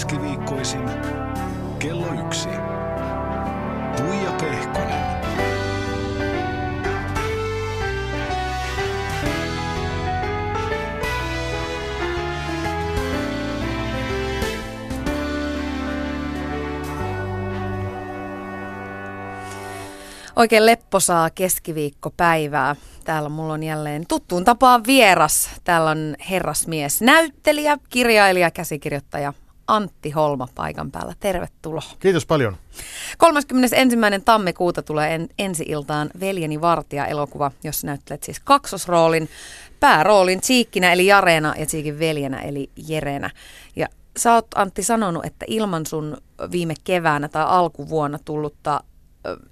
keskiviikkoisin kello 1. Puija Pehkonen. Oikein lepposaa keskiviikkopäivää. Täällä mulla on jälleen tuttuun tapaan vieras. Täällä on herrasmies, näyttelijä, kirjailija, käsikirjoittaja Antti Holma paikan päällä. Tervetuloa. Kiitos paljon. 31. tammikuuta tulee ensi-iltaan Veljeni vartija -elokuva, jossa näyttelet siis kaksosroolin, pääroolin Cheekinä eli Jarena ja Cheekin veljenä eli Jerenä. Ja sä oot, Antti, sanonut, että ilman sun viime keväänä tai alkuvuonna tullutta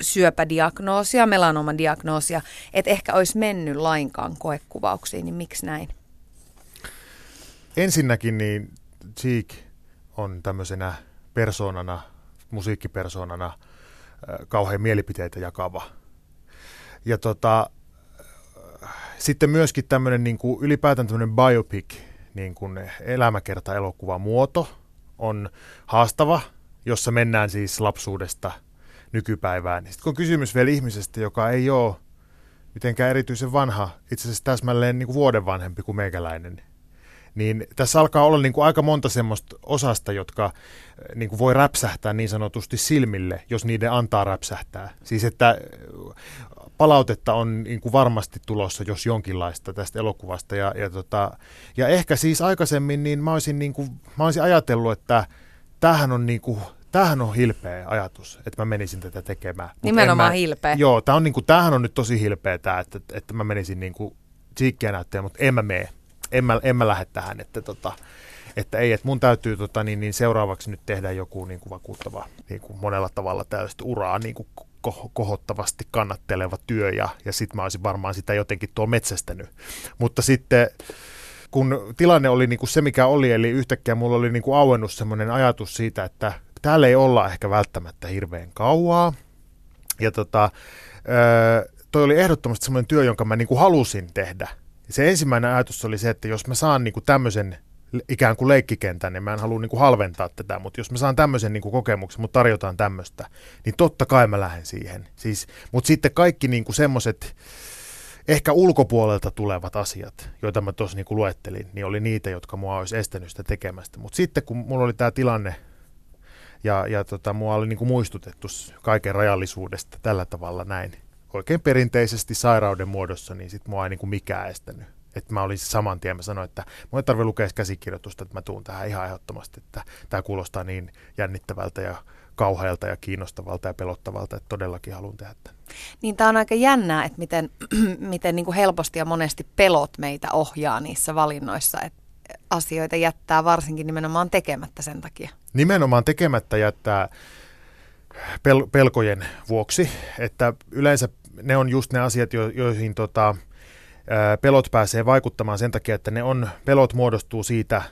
syöpädiagnoosia, melanoma-diagnoosia, et ehkä olisi mennyt lainkaan koekuvauksiin, niin miksi näin? Ensinnäkin niin Cheek on tämmöisenä persoonana, musiikkipersoonana kauhean mielipiteitä jakava. Ja sitten myöskin tämmöinen niin kuin ylipäätään tämmöinen biopic, niin kuin elämäkerta-elokuva muoto on haastava, jossa mennään siis lapsuudesta nykypäivään. Sitten kun on kysymys vielä ihmisestä, joka ei ole mitenkään erityisen vanha, itse asiassa täsmälleen niin kuin vuoden vanhempi kuin meikäläinen, niin tässä alkaa olla niin kuin aika monta semmoista osasta, jotka niin kuin voi räpsähtää niin sanotusti silmille, jos niiden antaa räpsähtää. Siis että palautetta on niin kuin varmasti tulossa, jos jonkinlaista, tästä elokuvasta. Ja ehkä siis aikaisemmin niin mä olisin ajatellut, että tämähän on niin kuin tämähän on hilpeä ajatus, että mä menisin tätä tekemään. Nimenomaan hilpeä. Joo, tämähän on nyt tosi hilpeä tämä, että mä menisin niinku Cheekiä näyttämään, mutta en mä mene. En mä lähde tähän, että mun täytyy seuraavaksi nyt tehdä joku niinku vakuuttava, niinku monella tavalla tällaista uraa niinku kohottavasti kannatteleva työ, ja sit mä olisin varmaan sitä jotenkin tuolla metsästänyt. Mutta sitten kun tilanne oli niinku se mikä oli, eli yhtäkkiä mulla oli niinku auennut semmoinen ajatus siitä, että täällä ei olla ehkä välttämättä hirveän kauaa. Ja toi oli ehdottomasti semmoinen työ, jonka mä niinku halusin tehdä. Se ensimmäinen ajatus oli se, että jos mä saan niinku tämmöisen ikään kuin leikkikentän, niin mä en halua niinku halventaa tätä, mutta jos mä saan tämmöisen niinku kokemuksen, mut tarjotaan tämmöistä, niin totta kai mä lähden siihen. Siis, mutta sitten kaikki niinku semmoiset ehkä ulkopuolelta tulevat asiat, joita mä tuossa niinku luettelin, niin oli niitä, jotka mua olisi estänyt sitä tekemästä. Mutta sitten kun mulla oli tämä tilanne, ja mua oli niin kuin muistutettu kaiken rajallisuudesta tällä tavalla näin, oikein perinteisesti sairauden muodossa, niin sitten mua ei niin kuin mikään estänyt. Että mä olin saman tien, mä sanoin, että mun ei tarvitse lukea käsikirjoitusta, että mä tuun tähän ihan ehdottomasti, että tämä kuulostaa niin jännittävältä ja kauhealta ja kiinnostavalta ja pelottavalta, että todellakin haluan tehdä tämän. Niin tämä on aika jännää, että miten niin kuin helposti ja monesti pelot meitä ohjaa niissä valinnoissa, että asioita jättää varsinkin nimenomaan tekemättä sen takia. Nimenomaan tekemättä jättää pelkojen vuoksi, että yleensä ne on just ne asiat, joihin pelot pääsee vaikuttamaan sen takia, että pelot muodostuu siitä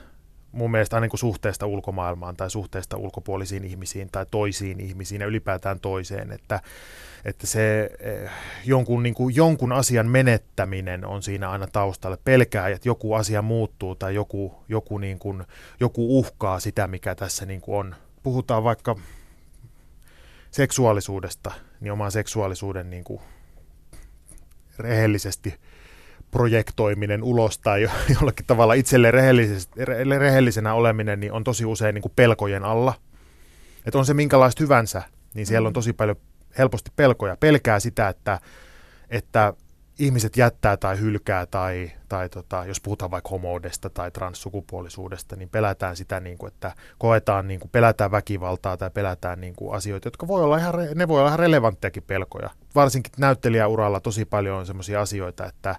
mun mielestä aina suhteesta ulkomaailmaan tai suhteesta ulkopuolisiin ihmisiin tai toisiin ihmisiin ja ylipäätään toiseen, että se jonkun asian menettäminen on siinä aina taustalla. Pelkää, että joku asia muuttuu tai joku uhkaa sitä, mikä tässä on. Puhutaan vaikka seksuaalisuudesta, niin oman seksuaalisuuden rehellisesti projektoiminen ulos tai jollakin tavalla itselleen rehellisenä oleminen niin on tosi usein niin kuin pelkojen alla. Että on se minkälaista hyvänsä, niin siellä on tosi paljon helposti pelkoja. Pelkää sitä, että ihmiset jättää tai hylkää tai jos puhutaan vaikka homoudesta tai transsukupuolisuudesta, niin pelätään sitä, niin kuin, että koetaan, niin kuin, pelätään väkivaltaa tai pelätään niin kuin, asioita, jotka voi olla ihan relevanttejakin pelkoja. Varsinkin näyttelijäuralla tosi paljon on sellaisia asioita, että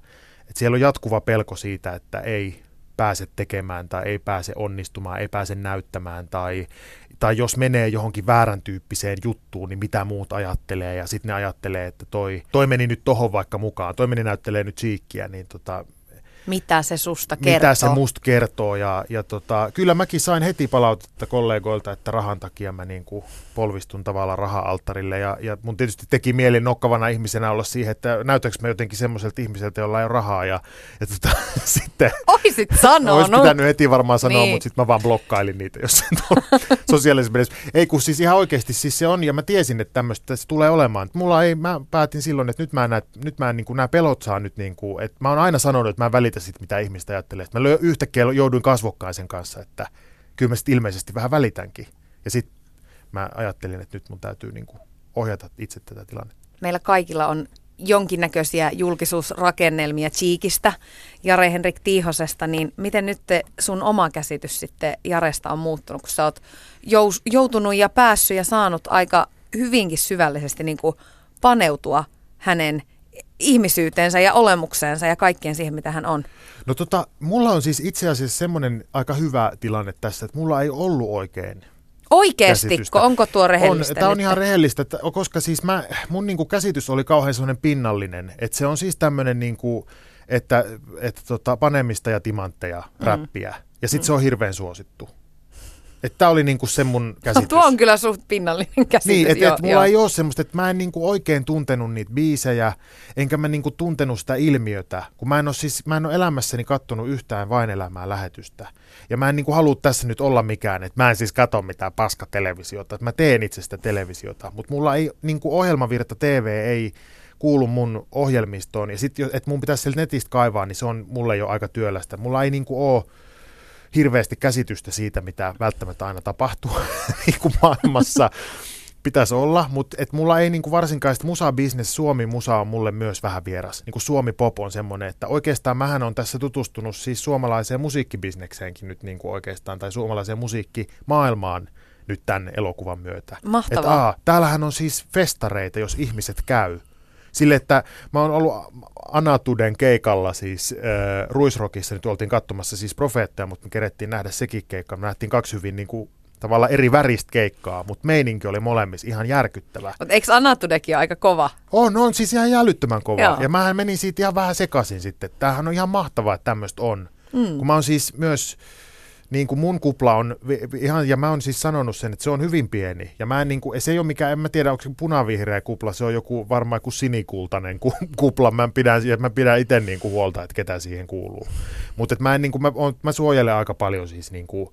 siellä on jatkuva pelko siitä, että ei pääse tekemään tai ei pääse onnistumaan, ei pääse näyttämään tai jos menee johonkin väärän tyyppiseen juttuun, niin mitä muut ajattelee ja sitten ne ajattelee, että toi meni nyt tohon vaikka mukaan, toi meni näyttelee nyt Cheekiä, niin Mitä se susta kertoo? Mitä se musta kertoo. Ja kyllä mäkin sain heti palautetta kollegoilta, että rahan takia mä niin kuin polvistun tavallaan raha-alttarille. Ja mun tietysti teki mieli nokkavana ihmisenä olla siihen, että näytänkö mä jotenkin semmoiselta ihmiseltä, jolla ei ole rahaa. Sitten oisit sanonut. Ois pitänyt heti varmaan sanoa, niin. Mutta sitten mä vaan blokkailin niitä jossain sosiaalisessa mediassa. Ei kun siis ihan oikeasti siis se on, ja mä tiesin, että tämmöistä se tulee olemaan. Mä päätin silloin, että nyt mä en niin kuin, nämä pelot saa nyt, niin kuin, että mä oon aina sanonut, että mä en välitä siitä, mitä ihmistä ajattelee. Mä yhtäkkiä jouduin kasvokkaisen kanssa, että kyllä mä sitten ilmeisesti vähän välitänkin. Ja sitten mä ajattelin, että nyt mun täytyy niin kuin, ohjata itse tätä tilannetta. Meillä kaikilla on jonkinnäköisiä julkisuusrakennelmia Cheekistä, Jare Henrik Tiihosesta, niin miten nyt sun oma käsitys sitten Jaresta on muuttunut, kun sä oot joutunut ja päässyt ja saanut aika hyvinkin syvällisesti niin kuin paneutua hänen ihmisyyteensä ja olemukseensa ja kaikkeen siihen, mitä hän on? No mulla on siis itse asiassa semmoinen aika hyvä tilanne tässä, että mulla ei ollut oikein. Oikeasti? Onko tuo rehellistä? Tämä on ihan rehellistä, että, koska siis mun niin kuin käsitys oli kauhean semmoinen pinnallinen, että se on siis tämmöinen niin kuin, että panemista ja timantteja, räppiä, ja sitten se on hirveän suosittu. Että tämä oli niinku se mun käsitys. No, tuo on kyllä suht pinnallinen käsitys. Niin, että mulla ei ole semmoista, että mä en niinku oikein tuntenut niitä biisejä, enkä mä niinku tuntenut sitä ilmiötä, kun mä en ole elämässäni kattonut yhtään Vain elämää -lähetystä. Ja mä en niinku halua tässä nyt olla mikään, että mä en siis katso mitään paskatelevisiota, että mä teen itse sitä televisiota, mutta mulla ei niinku ohjelmavirta TV ei kuulu mun ohjelmistoon, ja sitten, että mun pitäisi sieltä netistä kaivaa, niin se on mulle jo aika työlästä. Mulla ei niinku ole hirveästi käsitystä siitä, mitä välttämättä aina tapahtuu niin kuin maailmassa pitäisi olla, mutta mulla ei niin kuin varsinkaan sitä musa-business, Suomi-musa on mulle myös vähän vieras. Niin kuin Suomi-pop on semmoinen, että oikeastaan mähän on tässä tutustunut siis suomalaiseen musiikkibisnekseenkin nyt niin kuin oikeastaan, tai suomalaiseen musiikkimaailmaan nyt tämän elokuvan myötä. Mahtavaa. Täällähän on siis festareita, jos ihmiset käy. Sille, että mä oon ollut Anatuden keikalla siis Ruisrockissa, nyt oltiin katsomassa siis Profeettaa, mutta me kerettiin nähdä sekin keikka. Me nähtiin kaksi hyvin niin kuin, tavallaan eri väristä keikkaa, mutta meininki oli molemmissa ihan järkyttävä. Mutta eikö Anatudekin ole aika kova? On siis ihan jälyttömän kova. Joo. Ja mähän menin siitä ihan vähän sekaisin sitten. Tämähän on ihan mahtavaa, että tämmöistä on. Kun mä oon siis myös, niin kuin mun kupla on ihan, ja mä oon siis sanonut sen, että se on hyvin pieni. Ja mä en niin kuin, se ei ole mikään, en mä tiedä, onko se punavihreä kupla, se on joku varmaan joku sinikultainen kupla. Mä pidän itse niin kuin huolta, että ketä siihen kuuluu. Mutta mä en niin kuin, mä suojelen aika paljon siis niin kuin,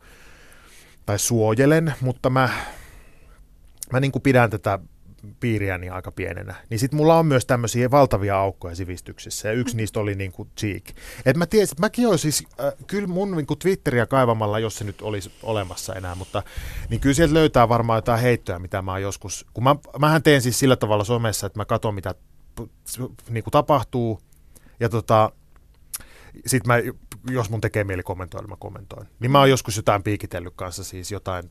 tai suojelen, mutta mä niin kuin pidän tätä piiriäni aika pienenä. Niin sit mulla on myös tämmöisiä valtavia aukkoja sivistyksessä, ja yksi niistä oli niinku Cheek. Et mä tiesin, mäkin oon siis, kyllä mun niinku Twitteriä kaivamalla, jos se nyt olisi olemassa enää, mutta niin kyllä sieltä löytää varmaan jotain heittoja, mitä mä oon joskus, kun mähän teen siis sillä tavalla somessa, että mä katson, mitä niinku tapahtuu, ja sit mä, jos mun tekee mieli kommentoida, mä kommentoin. Niin mä oon joskus jotain piikitellyt kanssa, siis jotain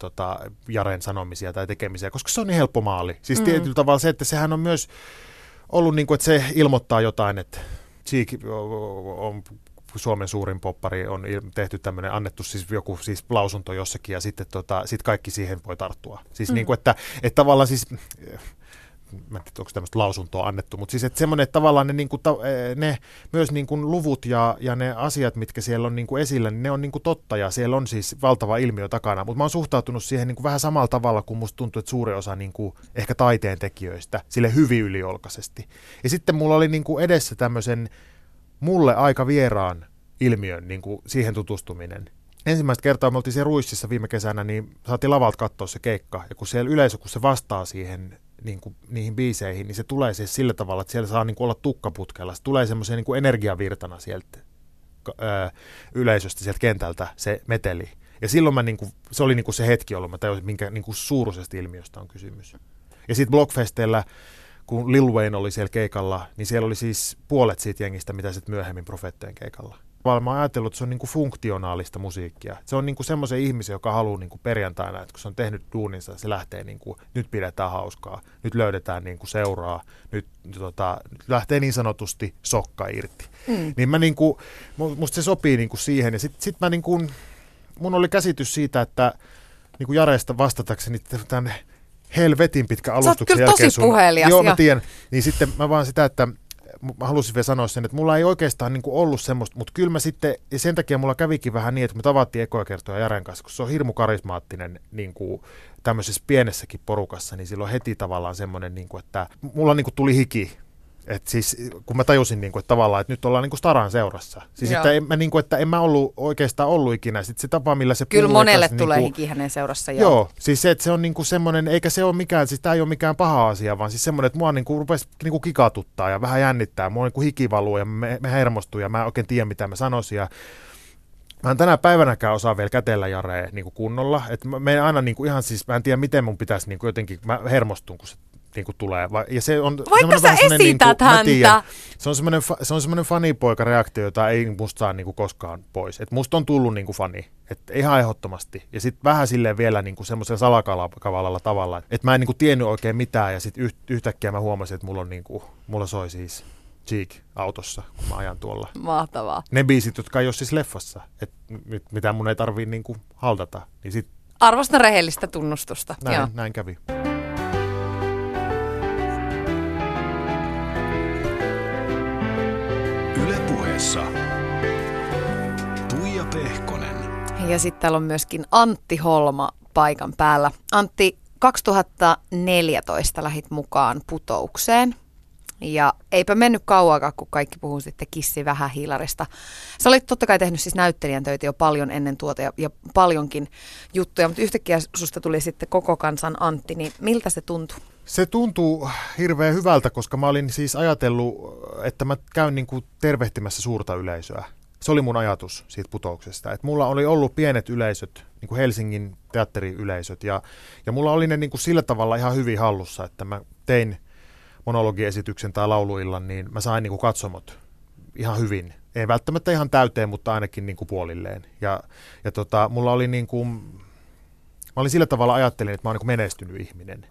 Jaren sanomisia tai tekemisiä, koska se on niin helppo maali. Siis tietyllä tavalla se, että sehän on myös ollut niin kuin, että se ilmoittaa jotain, että Cheek on Suomen suurin poppari, on tehty tämmöinen, annettu siis joku siis lausunto jossakin, ja sitten sit kaikki siihen voi tarttua. Siis niin kuin, että tavallaan siis, mä en tiedä, onko tämmöistä lausuntoa annettu, mutta siis että semmoinen, että tavallaan ne myös niin kuin luvut ja ne asiat, mitkä siellä on niin kuin esillä, niin ne on niin kuin totta, ja siellä on siis valtava ilmiö takana, mutta mä oon suhtautunut siihen niin kuin vähän samalla tavalla, kun musta tuntuu, että suurin osa niin kuin ehkä taiteen tekijöistä, sille hyvin yliolkaisesti. Ja sitten mulla oli niin kuin edessä tämmöisen mulle aika vieraan ilmiön niin kuin siihen tutustuminen. Ensimmäistä kertaa me oltiin siellä Ruississa viime kesänä, niin saatiin lavalta katsoa se keikka, ja kun siellä yleisö, kun se vastaa siihen niin kuin niihin biiseihin, niin se tulee siis sillä tavalla, että siellä saa niin kuin olla tukkaputkella. Se tulee semmoisen niin kuin energiavirtana sieltä yleisöstä, sieltä kentältä se meteli. Ja silloin niin kuin, se oli niin kuin se hetki, jolloin mä tajusin, minkä niin kuin suuruisesta ilmiöstä on kysymys. Ja sitten Blockfestillä, kun Lil Wayne oli siellä keikalla, niin siellä oli siis puolet siitä jengistä, mitä sitten myöhemmin Profeettojen keikalla. Mä oon ajatellut, että se on niin kuin funktionaalista musiikkia. Se on niin kuin semmoisen ihmisen, joka haluaa niin kuin perjantaina, että kun se on tehnyt duuninsa, se lähtee niin kuin, nyt pidetään hauskaa, nyt löydetään niin kuin seuraa, nyt lähtee niin sanotusti sokka irti. Niin mä niin kuin, musta se sopii niin kuin siihen. Ja sit mä niin kuin, mun oli käsitys siitä, että niin kuin Jaresta vastatakseni tämän helvetin pitkä alustuksen jälkeen. Sä oot kyllä tosi puhelias. Joo, mä tiedän. Niin sitten mä vaan sitä, että mä halusin vielä sanoa sen, että mulla ei oikeastaan niin kuin ollut semmoista, mutta kyllä mä sitten, ja sen takia mulla kävikin vähän niin, että me tavattiin ekoja kertoja Jaren kanssa, kun se on hirmu karismaattinen niin kuin tämmöisessä pienessäkin porukassa, niin silloin heti tavallaan semmoinen, niin kuin, että mulla niin kuin tuli hiki. Et siis, kun mä tajusin niin kuin, että tavallaan, että nyt ollaan niin kuin staran seurassa. Siis, että en mä ollut ikinä. Sitten se tapa, millä se puhuu. Kyllä monelle tulee niin hiki hänen seurassa. Joo, siis se, että se on niin kuin semmoinen, eikä se ole mikään, siis tämä ei ole mikään paha asia, vaan siis semmoinen, että mua niin kuin rupesi niin kuin kikatuttaa ja vähän jännittää. Mua niin kuin hiki valuu ja me hermostuu ja mä en oikein tiedä, mitä mä sanoisin. Ja mä en tänä päivänäkään osaa vielä kätellä Jareen niin kuin kunnolla. Et mä en aina niin kuin ihan siis, mä en tiedä, miten mun pitäisi niin kuin jotenkin, mä hermostun, kun se niin kuin tulee. Ja se on vaikka sä esität niin häntä. Tiedän, se on semmoinen fanipoika-reaktio, jota ei musta saa niin kuin koskaan pois. Et musta on tullut niin kuin fani. Et ihan ehdottomasti. Ja sitten vähän silleen vielä niin kuin semmoisella salakavalalla tavalla. Että mä en niin kuin tiennyt oikein mitään ja sitten yhtäkkiä mä huomasin, että mulla soi siis Cheek autossa, kun mä ajan tuolla. Mahtavaa. Ne biisit, jotka ei ole siis leffassa. Että mitä mun ei tarvii niin kuin haltata. Niin sit arvostan rehellistä tunnustusta. Näin kävi. Puija Pehkonen. Ja sitten täällä on myöskin Antti Holma paikan päällä. Antti, 2014 lähit mukaan Putoukseen. Ja eipä mennyt kauankaan, kun kaikki puhuu sitten Kissi Vähähiilarista. Sä olit totta kai tehnyt siis näyttelijän töitä jo paljon ennen tuota ja paljonkin juttuja, mutta yhtäkkiä susta tuli sitten koko kansan Antti, niin miltä se tuntui? Se tuntuu hirveän hyvältä, koska mä olin siis ajatellut, että mä käyn niin kuin tervehtimässä suurta yleisöä. Se oli mun ajatus siitä Putouksesta. Et mulla oli ollut pienet yleisöt, niin kuin Helsingin teatteriyleisöt, ja mulla oli ne niin kuin sillä tavalla ihan hyvin hallussa, että mä tein monologiesityksen tai lauluillan, niin mä sain niin kuin katsomot ihan hyvin. Ei välttämättä ihan täyteen, mutta ainakin niin kuin puolilleen. Ja mulla oli niin kuin, mä olin sillä tavalla ajattelin, että mä oon niin menestynyt ihminen.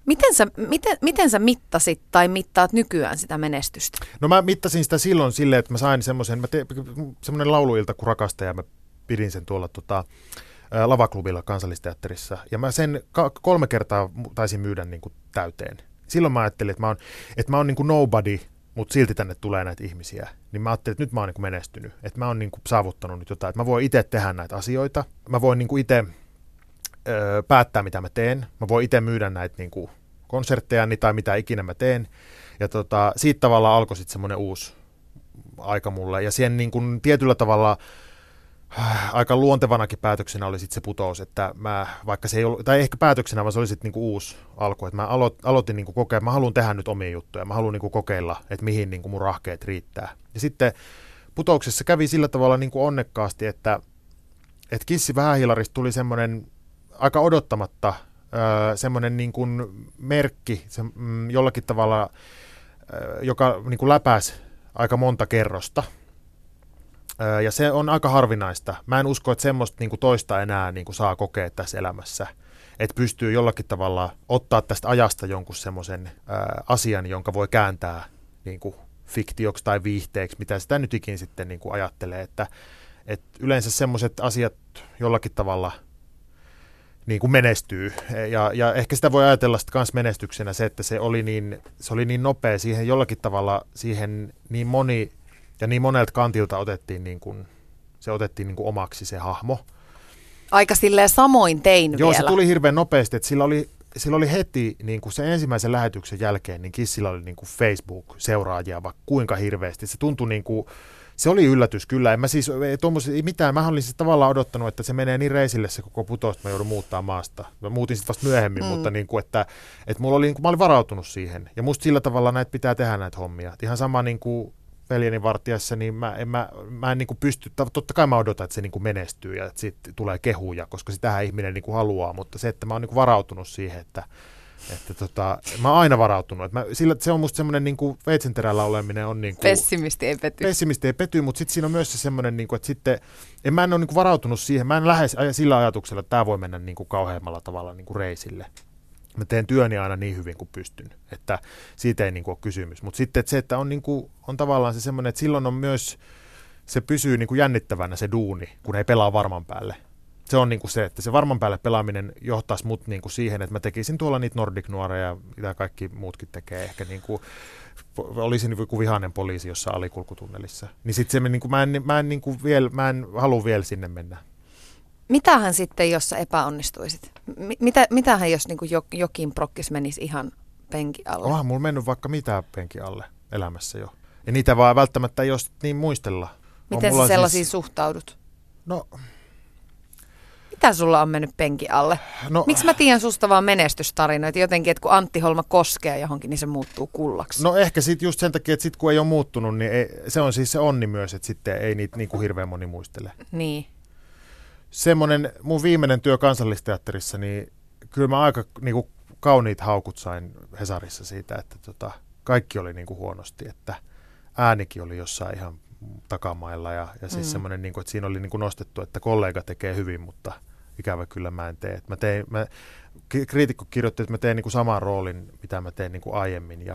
Miten sä mittasit tai mittaat nykyään sitä menestystä? No mä mittasin sitä silloin silleen, että mä sain semmoinen lauluilta kuin Rakastaja. Mä pidin sen tuolla lavaklubilla Kansallisteatterissa. Ja mä sen 3 kertaa taisin myydä niin kuin täyteen. Silloin mä ajattelin, että mä oon niin kuin nobody, mutta silti tänne tulee näitä ihmisiä. Niin mä ajattelin, että nyt mä oon niin kuin menestynyt. Että mä oon niin kuin saavuttanut nyt jotain. Että mä voin itse tehdä näitä asioita. Mä voin niin kuin itse päättää, mitä mä teen. Mä voin itse myydä näitä niin kuin konserttejani tai mitä ikinä mä teen. Ja siitä tavalla alkoi sitten semmoinen uusi aika mulle. Ja siihen niin kuin tietyllä tavalla aika luontevanakin päätöksenä oli sitten se Putous, että mä, vaikka se ei ollut, tai ehkä päätöksenä, vaan se oli sitten niin kuin uusi alku. Että mä aloitin niin kuin kokeilla, mä haluan tehdä nyt omia juttuja. Mä haluan niin kuin kokeilla, että mihin niin kuin mun rahkeet riittää. Ja sitten Putouksessa kävi sillä tavalla niin kuin onnekkaasti, että Kissi Vähähiilarista tuli semmoinen aika odottamatta semmoinen niin kuin merkki jollakin tavalla, joka niin kuin läpäisi aika monta kerrosta. Ja se on aika harvinaista. Mä en usko, että semmoista niin kuin toista enää niin kuin saa kokea tässä elämässä. Että pystyy jollakin tavalla ottaa tästä ajasta jonkun semmoisen asian, jonka voi kääntää niin kuin fiktioksi tai viihteeksi, mitä sitä nyt ikin sitten niin kuin ajattelee. Että yleensä semmoiset asiat jollakin tavalla niin kuin menestyy. Ja ehkä sitä voi ajatella sitten myös menestyksenä se, että se oli niin nopea siihen jollakin tavalla, siihen niin moni ja niin monelta kantilta otettiin niin kuin omaksi se hahmo. Aika silleen samoin tein. Joo, vielä. Se tuli hirveän nopeasti, että sillä oli heti niin kuin sen ensimmäisen lähetyksen jälkeen, niin Kissillä oli niin kuin Facebook-seuraajia vaikka kuinka hirveästi. Se tuntui niin kuin, se oli yllätys kyllä. En mä siis ei mitään. Mä olin siis tavallaan odottanut, että se menee niin reisille se koko Putous, mä joudun muuttaa maasta. Mä muutin sitten vasta myöhemmin, mutta niin kuin, että mulla oli, niin kuin, mä olin varautunut siihen. Ja musta sillä tavalla näitä pitää tehdä näitä hommia. Et ihan sama niin kuin Veljeni vartijassa, niin mä en niin kuin pysty, totta kai mä odotan, että se niin kuin menestyy ja että siitä tulee kehuja, koska sitähän ihminen niin kuin haluaa, mutta se, että mä oon niin kuin varautunut siihen, että mä oon aina varautunut. Se on musta semmoinen niin kuin veitsenterällä oleminen on niin kuin Pessimisti ei pety, mutta sitten siinä on myös se semmoinen, niin kuin, että sitten mä en ole niin kuin varautunut siihen, mä en lähde sillä ajatuksella, että tämä voi mennä niin kuin kauheammalla tavalla niin kuin reisille. Mä teen työni aina niin hyvin kuin pystyn, että siitä ei niin kuin ole kysymys. Mutta sitten että se, että on, niin kuin, on tavallaan se semmoinen, että silloin on myös, se pysyy niin kuin jännittävänä se duuni, kun ei pelaa varman päälle. se on niinku se, että se varman päälle pelaaminen johtaisi mut niinku siihen, että mä tekisin tuolla niitä Nordic Noireja, mitä kaikki muutkin tekee. Ehkä niinku, olisin niinku vihainen poliisi jossain alikulkutunnelissa. Niin sit se, niinku, mä en halua vielä sinne mennä. Mitähän sitten, jos sä epäonnistuisit? Mitähän jos niinku jokin prokkis menisi ihan penkin alle? Onhan mulla mennyt vaikka mitään penkin alle elämässä jo. Ja niitä vaan välttämättä ei ole niin muistella. Miten sä sellaisiin suhtaudut? No... Mitä sulla on mennyt penkin alle? No, miksi mä tiedän susta vaan menestystarinoita jotenkin, että kun Antti Holma koskee johonkin, niin se muuttuu kullaksi? No ehkä sit just sen takia, että sit kun ei ole muuttunut, niin ei, se on siis se onni myös, että sitten ei niitä niin kuin hirveän moni muistele. Niin. Semmoinen mun viimeinen työ Kansallisteatterissa, niin kyllä mä aika niin kuin kauniit haukut sain Hesarissa siitä, että kaikki oli niin kuin huonosti, että äänikin oli jossain ihan takamailla ja siis semmoinen, niin kuin, että siinä oli niin kuin nostettu, että kollega tekee hyvin, mutta ikävä kyllä mä en tee. Kriitikko kirjoitti, että mä tein niin kuin saman roolin, mitä mä tein niin kuin aiemmin.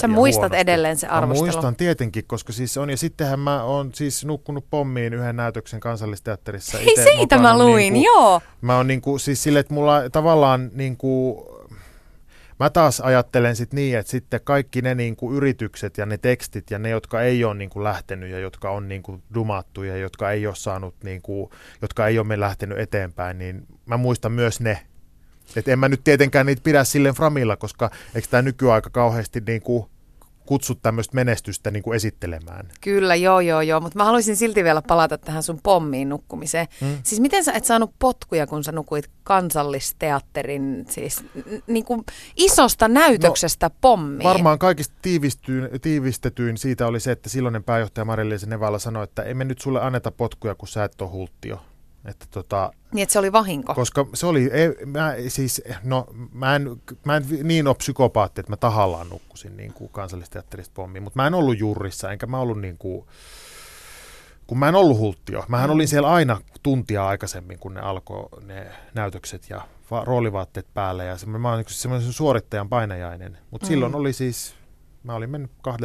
Sä muistat huonosti edelleen se arvostelu? Mä muistan tietenkin, koska siis on. Ja sittenhän mä oon siis nukkunut pommiin yhden näytöksen Kansallisteatterissa. Hei, siitä mä luin, niin kuin, joo. Mä oon niin kuin, siis silleen, että mulla tavallaan... Niin kuin, mä taas ajattelen sitten niin, että sitten kaikki ne niinku yritykset ja ne tekstit ja ne, jotka ei ole niinku lähtenyt ja jotka on niinku dumattu ja jotka ei ole saanut, niinku, jotka ei ole lähtenyt eteenpäin, niin mä muistan myös ne. Et en mä nyt tietenkään niitä pidä silleen framilla, koska eikö tämä nykyaika kauheasti niinku kutsu tämmöistä menestystä niinku esittelemään? Kyllä, joo, mutta mä haluaisin silti vielä palata tähän sun pommiin nukkumiseen. Siis miten sä et saanut potkuja, kun sä nukuit Kansallisteatterin siis niinku isosta näytöksestä pommiin? Varmaan kaikista tiivistetyin siitä oli se, että silloinen pääjohtaja Marja-Liisa Nevala sanoi, että ei me nyt sulle anneta potkuja, kun sä et ole hulttio. Että niin, että se oli vahinko? Koska se oli, mä en niin ole psykopaatti, että mä tahallaan nukkusin niin kuin Kansallisteatterista pommiin, mutta mä en ollut jurrissa, enkä mä ollut niin kuin, kun mä en ollut hulttio. Mähän olin siellä aina tuntia aikaisemmin, kun ne alkoi ne näytökset ja roolivaatteet päälle, ja mä olin semmoisen suorittajan painajainen, mutta silloin oli siis, mä olin mennyt 2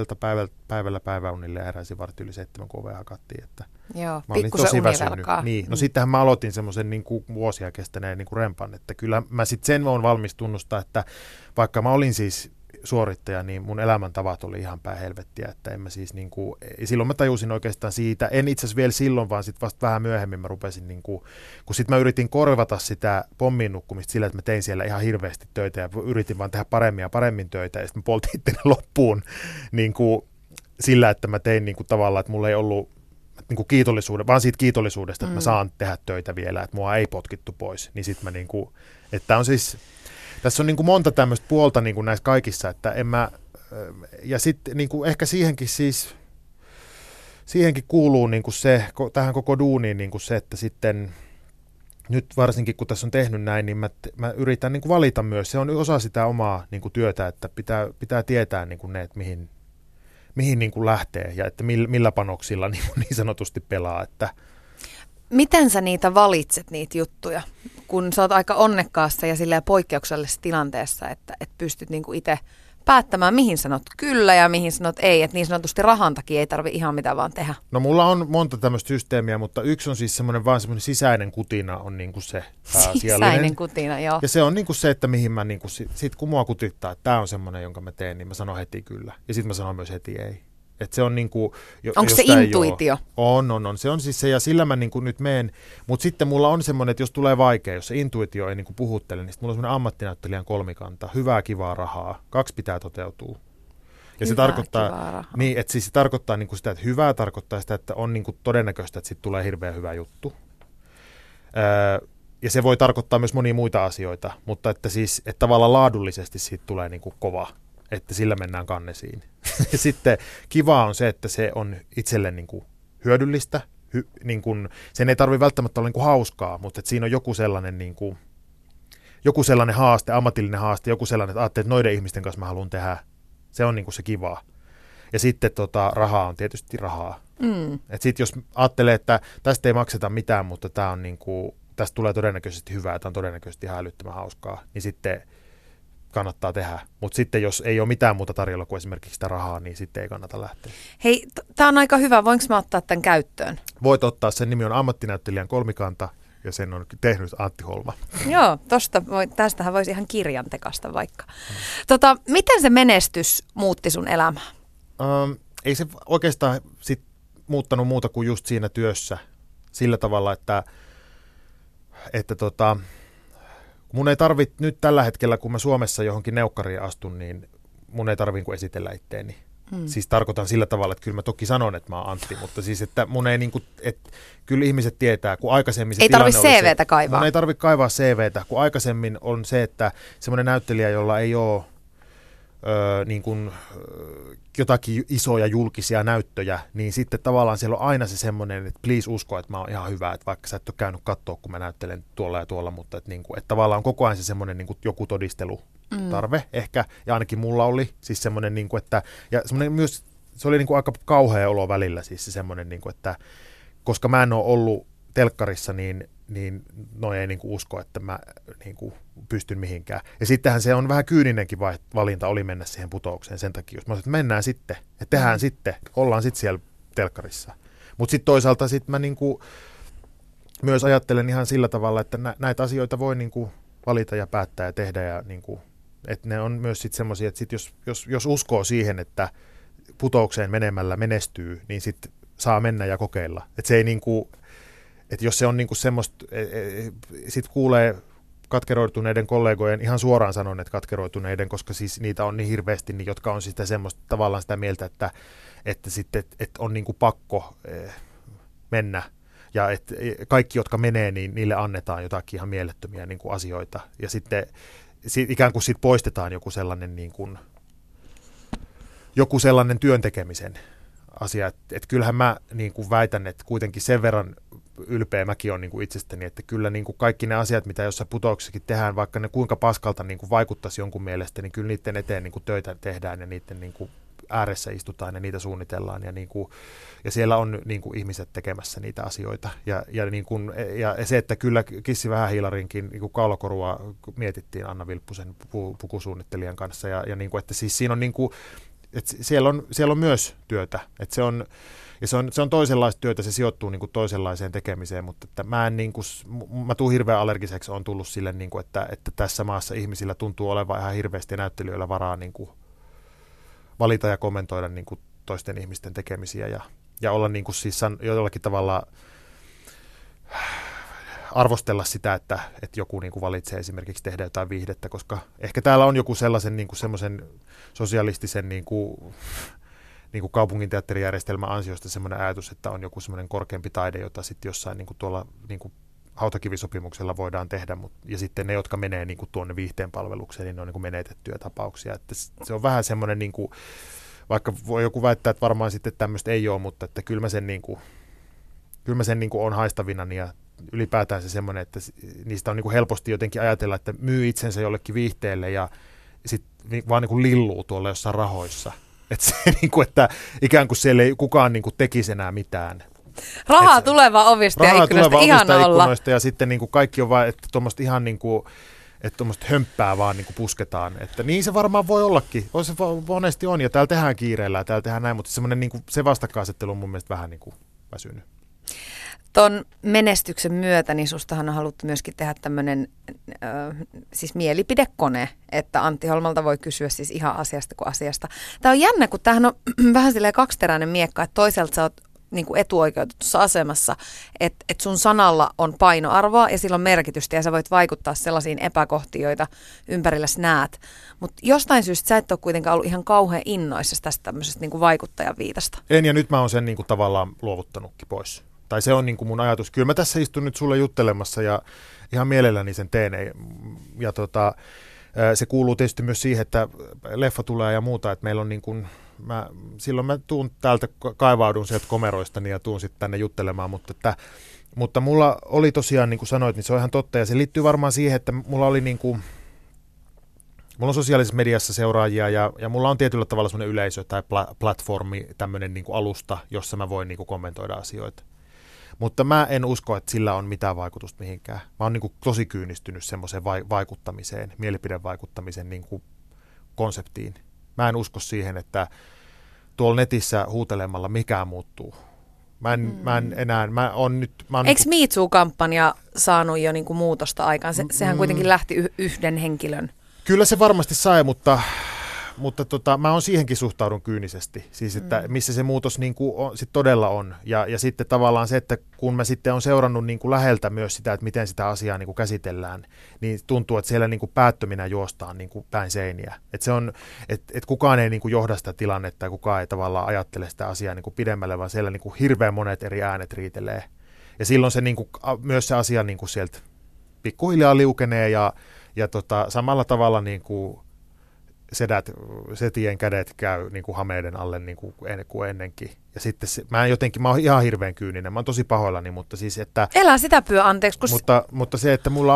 päivällä päiväunille ja heräsin vartin yli 7, kun ovea hakattiin, että joo, mä olin tosi väsynyt. Niin. No sittenhän mä aloitin semmoisen niin kuin vuosia kestäneen niin kuin rempan, että kyllä mä sitten sen olen valmis tunnustaa, että vaikka mä olin siis suorittaja, niin mun elämäntavat oli ihan päin helvettiä, että en mä siis niin kuin, silloin mä tajusin oikeastaan siitä, en itse asiassa vielä silloin, vaan sitten vasta vähän myöhemmin mä rupesin niin kuin, kun sitten mä yritin korvata sitä pommiin nukkumista sillä, että mä tein siellä ihan hirveästi töitä ja yritin vaan tehdä paremmin ja paremmin töitä ja sitten mä poltin itteni loppuun niin kuin sillä, että mä tein niin kuin tavallaan, että mulla ei ollut niinku kiitollisuuden, vaan siitä kiitollisuudesta, että mä saan tehdä töitä vielä, että mua ei potkittu pois. Niin sit mä niinku, että on siis, tässä on niinku monta tämmöistä puolta niinku näissä kaikissa, että en mä, ja sitten niinku ehkä siihenkin siis, siihenkin kuuluu niinku se, tähän koko duuniin niinku se, että sitten nyt varsinkin kun tässä on tehnyt näin, niin mä yritän niinku valita myös, se on osa sitä omaa niinku työtä, että pitää tietää niinku ne, että mihin niin kuin lähtee ja että millä panoksilla niin sanotusti pelaa. Että. Miten sä niitä valitset, niitä juttuja, kun sä oot aika onnekkaassa ja silleen poikkeuksellisessa tilanteessa, että pystyt niin kuin itse päättämään, mihin sanot kyllä ja mihin sanot ei, että niin sanotusti rahan takia ei tarvitse ihan mitä vaan tehdä? No mulla on monta tämmöistä systeemiä, mutta yksi on siis semmoinen vaan semmoinen sisäinen kutina on niin kuin se pääasiallinen. Sisäinen kutina, joo. Ja se on niin kuin se, että mihin mä niin kuin, sit kun mua kutittaa, että tää on semmoinen, jonka mä teen, niin mä sanon heti kyllä. Ja sit mä sanon myös heti ei. Että se on niin kuin... Onko se intuitio? On. Se on siis se, ja sillä mä niin kuin nyt meen. Mutta sitten mulla on semmoinen, että jos tulee vaikea, jos se intuitio ei niin kuin puhuttele, niin sitten mulla on semmoinen ammattinäyttelijän kolmikanta. Hyvää, kivaa rahaa. 2 pitää toteutua. Ja hyvää, se tarkoittaa, niin, että siis se tarkoittaa niin kuin sitä, että hyvää tarkoittaa sitä, että on niin kuin todennäköistä, että sitten tulee hirveän hyvä juttu. Ja se voi tarkoittaa myös monia muita asioita, mutta että siis että tavallaan laadullisesti siitä tulee niin kuin kova, että sillä mennään kannesiin. Ja sitten kivaa on se, että se on itselle niin kuin hyödyllistä. Niin kuin, sen ei tarvitse välttämättä olla niin kuin hauskaa, mutta että siinä on joku sellainen haaste, ammatillinen haaste, joku sellainen, että ajattelee, että noiden ihmisten kanssa mä haluan tehdä. Se on niin kuin se kivaa. Ja sitten rahaa on tietysti rahaa. Et sitten jos ajattelee, että tästä ei makseta mitään, mutta tämä on niin kuin, tästä tulee todennäköisesti hyvää, tämä on todennäköisesti ihan älyttömän hauskaa, niin sitten... kannattaa tehdä. Mutta sitten jos ei ole mitään muuta tarjolla kuin esimerkiksi sitä rahaa, niin sitten ei kannata lähteä. Hei, tämä on aika hyvä. Voinko mä ottaa tämän käyttöön? Voit ottaa. Sen nimi on Ammattinäyttelijän kolmikanta ja sen on tehnyt Antti Holma. Joo, tästähän voisi ihan kirjan tekasta vaikka. Miten se menestys muutti sun elämää? Ei se oikeastaan sit muuttanut muuta kuin just siinä työssä sillä tavalla, että mun ei tarvitse nyt tällä hetkellä, kun mä Suomessa johonkin neukkariin astun, niin mun ei tarvitse kuin esitellä itteeni. Siis tarkoitan sillä tavalla, että kyllä mä toki sanon, että mä oon Antti, mutta siis, että mun ei niin kuin, että kyllä ihmiset tietää, kun aikaisemmin se ei tilanne oli CV:tä kaivaa. Mun ei tarvitse kaivaa CV:tä, kun aikaisemmin on se, että semmoinen näyttelijä, jolla ei ole niin kuin jotakin isoja julkisia näyttöjä, niin sitten tavallaan siellä on aina se semmoinen, että please usko, että mä oon ihan hyvä, että vaikka sä et ole käynyt katsoa, kun mä näyttelen tuolla ja tuolla, mutta että, niin kuin, että tavallaan on koko ajan se semmoinen niin kuin joku todistelutarve ehkä, ja ainakin mulla oli siis semmoinen, niin kuin, että, ja semmoinen myös, se oli niin kuin aika kauhea olo välillä siis se semmoinen, niin kuin, että koska mä en ole ollut telkkarissa, niin no ei niinku usko, että mä niinku pystyn mihinkään. Ja sittenhän se on vähän kyyninenkin valinta oli mennä siihen Putoukseen sen takia, jos mä sanoin, että mennään sitten, että tehdään sitten, ollaan sitten siellä telkkarissa. Mutta sitten toisaalta sit mä niinku myös ajattelen ihan sillä tavalla, että näitä asioita voi niinku valita ja päättää ja tehdä. Ja niinku, että ne on myös sitten semmoisia, että sit jos uskoo siihen, että Putoukseen menemällä menestyy, niin sitten saa mennä ja kokeilla. Että se ei niinku... Että jos se on niinku semmoista, sitten kuulee katkeroituneiden kollegojen ihan suoraan sanon, että katkeroituneiden, koska siis niitä on niin hirveästi, niin jotka on sitä semmoista tavallaan sitä mieltä, että sitten et on niinku pakko mennä. Ja että kaikki, jotka menee, niin niille annetaan jotakin ihan mielettömiä niinku asioita. Ja sitten ikään kuin sit poistetaan joku sellainen, niinku, joku sellainen työn tekemisen asia. Että kyllähän mä niinku väitän, että kuitenkin sen verran ylpeä mäkin on niinku itsestäni, että kyllä niinku kaikki ne asiat, mitä jossain Putouksessakin tehdään, vaikka ne kuinka paskalta niinku vaikuttaisi jonkun mielestä, niin kyllä niiden eteen niinku töitä tehdään ja niiden niinku ääressä istutaan ja niitä suunnitellaan ja, niinku, ja siellä on niinku ihmiset tekemässä niitä asioita. Ja se, että kyllä Kissi Vähähiilarinkin niinku kaulakorua mietittiin Anna Vilppusen pukusuunnittelijan kanssa ja niinku, että siis siinä on niinku, että siellä on myös työtä, että se on... Ja se on toisenlaista työtä, se sijoittuu niin kuin toisenlaiseen tekemiseen, mutta että mä tuun hirveän allergiseksi, on tullut sille, niin kuin, että tässä maassa ihmisillä tuntuu olevan ihan hirveästi näyttelijöillä varaa niin kuin valita ja kommentoida niin kuin toisten ihmisten tekemisiä ja olla niin kuin siis jollakin tavalla arvostella sitä, että joku niin kuin valitsee esimerkiksi tehdä jotain viihdettä, koska ehkä täällä on joku sellaisen niin kuin semmoisen sosialistisen... Niin kuin kaupunginteatterijärjestelmän ansiosta semmoinen ajatus, että on joku semmoinen korkeampi taide, jota sitten jossain niin kuin tuolla niin kuin hautakivisopimuksella voidaan tehdä. Ja sitten ne, jotka menee niin kuin tuonne viihteen palvelukseen, niin ne on niin kuin menetettyjä tapauksia. Että se on vähän semmoinen, niin kuin, vaikka voi joku väittää, että varmaan sitten tämmöistä ei ole, mutta että kyllä mä sen niin kuin on haistavinani ja ylipäätään se semmoinen, että niistä on niin kuin helposti jotenkin ajatella, että myy itsensä jollekin viihteelle ja sitten vaan niin kuin lilluu tuolla jossain rahoissa. Että, se, niin kuin, että ikään kuin siellä ei kukaan niin kuin tekisi enää mitään. Rahaa tuleva ovista ja ikkunoista, ihana olla. Ja sitten niin kuin kaikki on vaan, että tuommoista ihan niin kuin, että tuommoista hömppää vaan niin kuin pusketaan. Että niin se varmaan voi ollakin. Se monesti on ja täällä tehdään kiireellä ja täällä tehdään näin, mutta semmoinen niin kuin, se vastakkainasettelu on mun mielestä vähän niin kuin väsynyt. Ton menestyksen myötä, niin sustahan on haluttu myöskin tehdä tämmöinen siis mielipidekone, että Antti Holmalta voi kysyä siis ihan asiasta kuin asiasta. Tämä on jännä, kun tämähän on vähän silleen kaksiteräinen miekka, että toisaalta sä oot niin kuin etuoikeutetussa asemassa, että et sun sanalla on painoarvoa ja sillä on merkitystä ja sä voit vaikuttaa sellaisiin epäkohtiin, joita ympärilläsi näet. Mutta jostain syystä sä et ole kuitenkaan ollut ihan kauhean innoissa tästä tämmöisestä niin kuin vaikuttajaviitasta. En, ja nyt mä oon sen niin kuin tavallaan luovuttanutkin pois. Tai se on niin kuin mun ajatus. Kyllä mä tässä istun nyt sulle juttelemassa ja ihan mielelläni sen teen. Ja se kuuluu tietysti myös siihen, että leffa tulee ja muuta. Että meillä on niin kuin, silloin mä tuun täältä, kaivaudun sieltä komeroistani ja tuun sitten tänne juttelemaan. Mutta mulla oli tosiaan, niin kuin sanoit, niin se on ihan totta. Ja se liittyy varmaan siihen, että mulla oli niin kuin, mulla on sosiaalisessa mediassa seuraajia ja mulla on tietyllä tavalla semmoinen yleisö tai platformi, tämmöinen niin kuin alusta, jossa mä voin niin kuin kommentoida asioita. Mutta mä en usko, että sillä on mitään vaikutusta mihinkään. Mä oon niin kuin tosi kyynistynyt semmoiseen vaikuttamiseen, mielipidevaikuttamisen niin kuin konseptiin. Mä en usko siihen, että tuolla netissä huutelemalla mikään muuttuu. Eikö Miitsu-kampanja saanut jo niin kuin muutosta aikaan? Sehän kuitenkin lähti yhden henkilön. Kyllä se varmasti sai, mutta mä oon siihenkin suhtaudun kyynisesti, siis että missä se muutos niin kuin on, sit todella on. Ja sitten tavallaan se, että kun mä sitten oon seurannut niin kuin läheltä myös sitä, että miten sitä asiaa niin kuin käsitellään, niin tuntuu, että siellä niin kuin päättöminä juostaan niin kuin päin seiniä. Että se on, että kukaan ei niin kuin johda sitä tilannetta ja kukaan ei tavallaan ajattele sitä asiaa niin kuin pidemmälle, vaan siellä niin kuin hirveän monet eri äänet riitelee. Ja silloin se niin kuin, myös se asia niin kuin sieltä pikkuhiljaa liukenee ja samalla tavalla niin kuin setien kädet käy niin kuin hameiden alle niin kuin ennenkin. Ja sitten mä oon ihan hirveän kyyninen, mä oon tosi pahoillani, mutta siis että... Elää sitä pyö, anteeksi. Kun... Mutta se, että mulla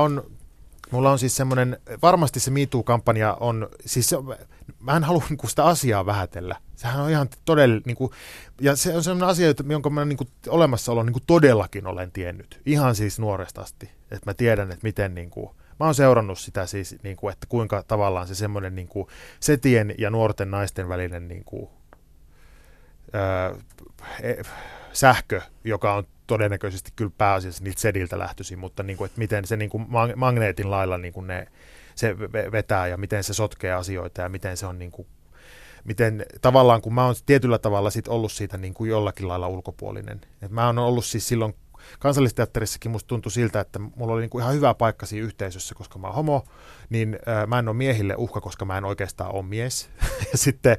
on siis semmoinen, varmasti se Me Too-kampanja on, siis se, mä en halua niin kuin sitä asiaa vähätellä. Sehän on ihan todella, niin kuin, ja se on semmoinen asia, jonka mä niin kuin olemassaolon niin kuin todellakin olen tiennyt. Ihan siis nuoresta asti, että mä tiedän, että miten... Niin kuin, mä oon seurannut sitä siis, niin kuin, että kuinka tavallaan se semmoinen niin kuin setien ja nuorten naisten välinen niin kuin, sähkö, joka on todennäköisesti kyllä pääasiassa niiltä sediltä lähtöisin, mutta niin kuin, että miten se niin kuin magneetin lailla niin kuin se vetää ja miten se sotkee asioita ja miten se on niin kuin, miten tavallaan kun mä oon tietyllä tavalla sit ollut siitä niin kuin jollakin lailla ulkopuolinen. Et mä oon ollut siis silloin Kansallisteatterissakin musta tuntui siltä, että mulla oli niinku ihan hyvä paikka siinä yhteisössä, koska mä oon homo, niin mä en ole miehille uhka, koska mä en oikeastaan ole mies. Ja sitten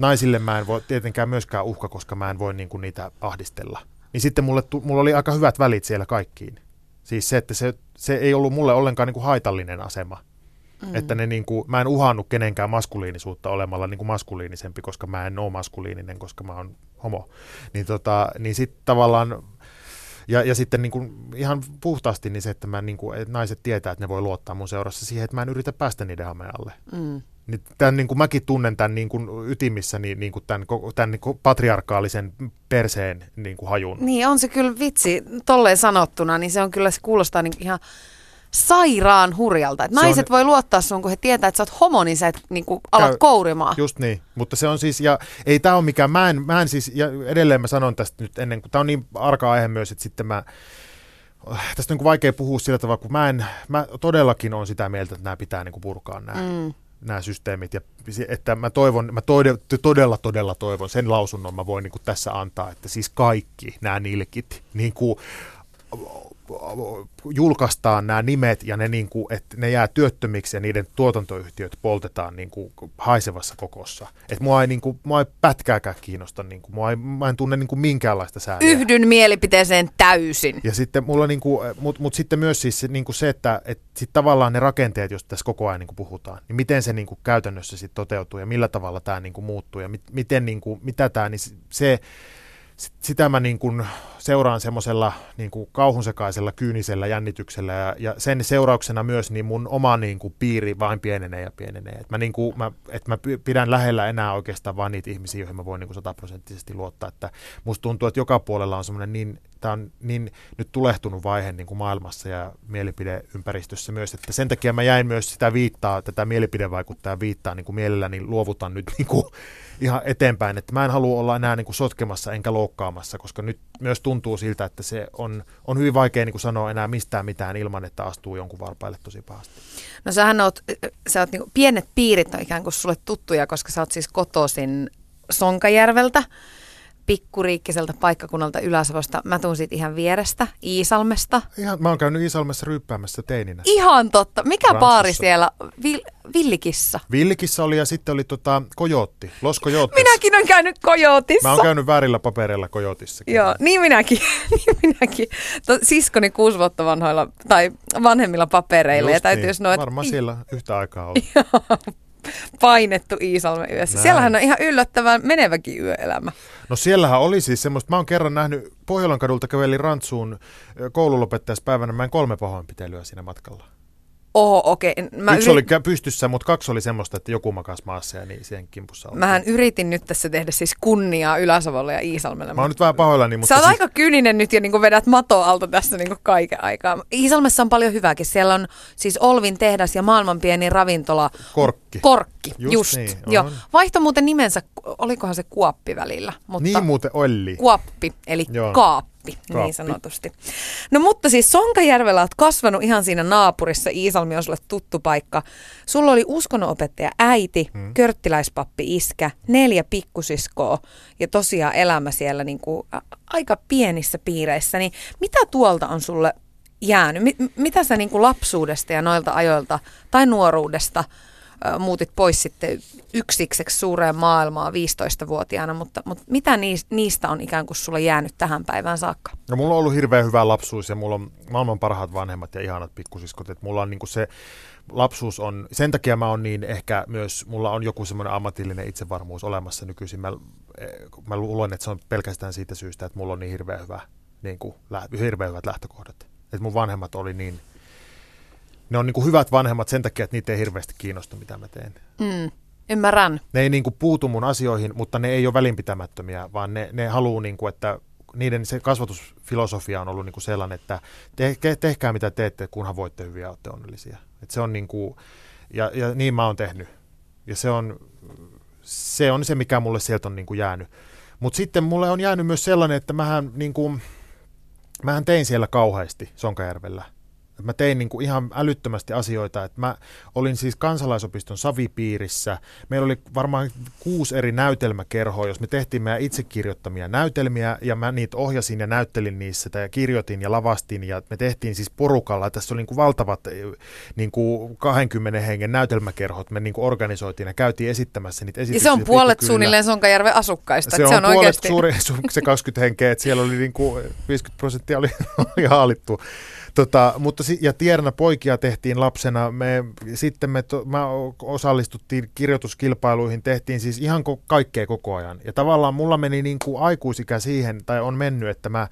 naisille mä en voi tietenkään myöskään uhka, koska mä en voi niinku niitä ahdistella. Niin sitten mulla oli aika hyvät välit siellä kaikkiin. Siis se, että se ei ollut mulle ollenkaan niinku haitallinen asema. Että ne niinku, mä en uhannut kenenkään maskuliinisuutta olemalla niinku maskuliinisempi, koska mä en ole maskuliininen, koska mä oon homo. Niin sitten tavallaan, ja sitten niinku ihan puhtaasti niin se, että mä niinku, et naiset tietää, että ne voi luottaa mun seurassa siihen, että mä en yritä päästä niiden hameen alle. Tän, niin kuin mäkin tunnen tämän niin kuin ytimissäni niin kuin tämän niin kuin patriarkaalisen perseen niin kuin hajun. Niin on se kyllä vitsi, tolleen sanottuna, niin se on kyllä, se kuulostaa niin ihan... sairaan hurjalta. Että naiset voi luottaa sun, kun he tietää, että sä oot homo, niin sä et niin kuin alat kourimaan. Just niin, mutta se on siis, ja ei tää ole mikään, mä en siis, ja edelleen mä sanon tästä nyt ennen, kun tää on niin arka aihe myös, että sitten tästä on niin kuin vaikea puhua sillä tavalla, kun mä todellakin on sitä mieltä, että nämä pitää niin kuin purkaa nämä systeemit, ja että mä todella toivon, sen lausunnon mä voin niin kuin tässä antaa, että siis kaikki nämä nilkit, niin kuin julkaistaan nämä nimet ja ne, niin kuin, että ne jää työttömiksi ja niiden tuotantoyhtiöt poltetaan niin kuin haisevassa kokossa. Että mua ei pätkääkään kiinnosta, niin kuin, mä en tunne niin kuin minkäänlaista sääliä. Yhdyn mielipiteeseen täysin. Ja sitten mulla niin kuin, mut sitten myös siis niin kuin se, että sit tavallaan ne rakenteet, joista tässä koko ajan niin kuin puhutaan, niin miten se niin kuin käytännössä sit toteutuu ja millä tavalla tämä niin kuin muuttuu ja miten niin kuin, mitä tämä, niin se... Sitä mä niin kun seuraan semmoisella niin kun kauhunsekaisella, kyynisellä jännityksellä ja sen seurauksena myös niin mun oma niin kun piiri vain pienenee ja pienenee. Et mä, niin kun, mä pidän lähellä enää oikeastaan vaan niitä ihmisiä, joihin mä voin niin kun 100% luottaa. Että musta tuntuu, että joka puolella on semmoinen niin nyt tulehtunut vaihe niin kun maailmassa ja mielipideympäristössä myös. Että sen takia mä jäin myös sitä viittaa, tätä mielipidevaikuttajaa viittaa niin kun mielelläni luovutan nyt niin kun ihan eteenpäin, että mä en halua olla enää niin kuin sotkemassa enkä loukkaamassa, koska nyt myös tuntuu siltä, että se on hyvin vaikea niin kuin sanoa enää mistään mitään ilman, että astuu jonkun varpaille tosi pahasti. No sä oot niin kuin, pienet piirit on ikään kuin sulle tuttuja, koska sä oot siis kotoisin Sonkajärveltä, pikkuriikkiseltä paikkakunnalta Ylä-Savosta. Mä tuun siitä ihan vierestä, Iisalmesta. Ihan, mä oon käynyt Iisalmessa ryyppäämässä teininä. Ihan totta. Mikä Rantsussa. Baari siellä? Villikissa. Villikissa oli ja sitten oli Kojotti. Los Kojotis. Minäkin olen käynyt Kojotissa. Mä oon käynyt väärillä papereilla Kojotissakin. Joo, niin minäkin. Siskoni 6 vuotta vanhoilla tai vanhemmilla papereilla. Just ja täytyy niin. Sanoa, että... Varmaan siellä yhtä aikaa on. Painettu Iisalmen yössä. Näin. Siellähän on ihan yllättävän meneväkin yöelämä. No siellähän oli siis semmoista, mä oon kerran nähnyt, Pohjolan kadulta kävelin Rantsuun koululopettajaispäivänä, mä en 3 pahoinpitelyä siinä matkalla. Okei. Yksi oli pystyssä, mutta kaksi oli semmoista, että joku makasi maassa ja niin siihen kimpussa oli. Mähän yritin nyt tässä tehdä siis kunniaa Ylä-Savolle ja Iisalmelle. Mä oon nyt vähän pahoillani. Mutta sä oot aika kyyninen nyt ja niin kuin vedät matoa alta tässä niin kuin kaiken aikaa. Iisalmessa on paljon hyvääkin. Siellä on siis Olvin tehdas ja maailman pieni ravintola. Korkki. Just niin. Joo. Vaihto muuten nimensä, olikohan se Kuoppi välillä. Mutta niin muuten oli. Kuoppi, eli joo. Kaappi, niin sanotusti. No mutta siis Sonkajärvellä olet kasvanut ihan siinä naapurissa, Iisalmi on sulle tuttu paikka. Sulla oli uskonnonopettaja äiti, körttiläispappi iskä, 4 pikkusiskoa ja tosiaan elämä siellä niin kuin aika pienissä piireissä. Niin mitä tuolta on sulle jäänyt? Mitä sä niin kuin lapsuudesta ja noilta ajoilta tai nuoruudesta muutit pois sitten yksikseksi suureen maailmaan 15-vuotiaana, mutta mitä niistä on ikään kuin sulla jäänyt tähän päivään saakka? No mulla on ollut hirveän hyvä lapsuus ja mulla on maailman parhaat vanhemmat ja ihanat pikkusiskot, että mulla on niin kuin se lapsuus on, sen takia mä oon niin ehkä myös, mulla on joku semmoinen ammatillinen itsevarmuus olemassa nykyisin, mä luulen, että se on pelkästään siitä syystä, että mulla on niin hirveän hyvä, niin kuin, hirveän hyvät lähtökohdat, että mun vanhemmat oli niin. Ne on niin kuin hyvät vanhemmat sen takia, että niitä ei hirveästi kiinnosta, mitä mä teen. Ymmärrän. Ne ei niin kuin puutu mun asioihin, mutta ne ei ole välinpitämättömiä, vaan ne haluaa, niin kuin, että niiden se kasvatusfilosofia on ollut niin kuin sellainen, että tehkää mitä teette, kunhan voitte hyviä ja olette onnellisia. Et se on niin kuin, ja niin mä oon tehnyt. Ja se on se, mikä mulle sieltä on niin kuin jäänyt. Mutta sitten mulle on jäänyt myös sellainen, että mähän tein siellä kauheasti Sonkajärvellä. Mä tein niin kuin ihan älyttömästi asioita, että mä olin siis kansalaisopiston savipiirissä. Meillä oli varmaan 6 eri näytelmäkerhoa, jos me tehtiin meidän itse kirjoittamia näytelmiä, ja mä niitä ohjasin ja näyttelin niissä, ja kirjoitin ja lavastin, ja me tehtiin siis porukalla. Tässä oli niin kuin valtavat niin kuin 20 hengen näytelmäkerhot, me niin kuin organisoitiin ja käytiin esittämässä niitä esityksiä. Ja se on puolet suunnilleen Sonkajärven asukkaista. Se on puolet se 20 henkeä, että siellä oli niin kuin 50% oli haalittu. Ja tiedänä poikia tehtiin lapsena, mä osallistuttiin kirjoituskilpailuihin, tehtiin siis ihan kaikkea koko ajan. Ja tavallaan mulla meni niin kuin aikuisikä siihen, tai on mennyt, että mä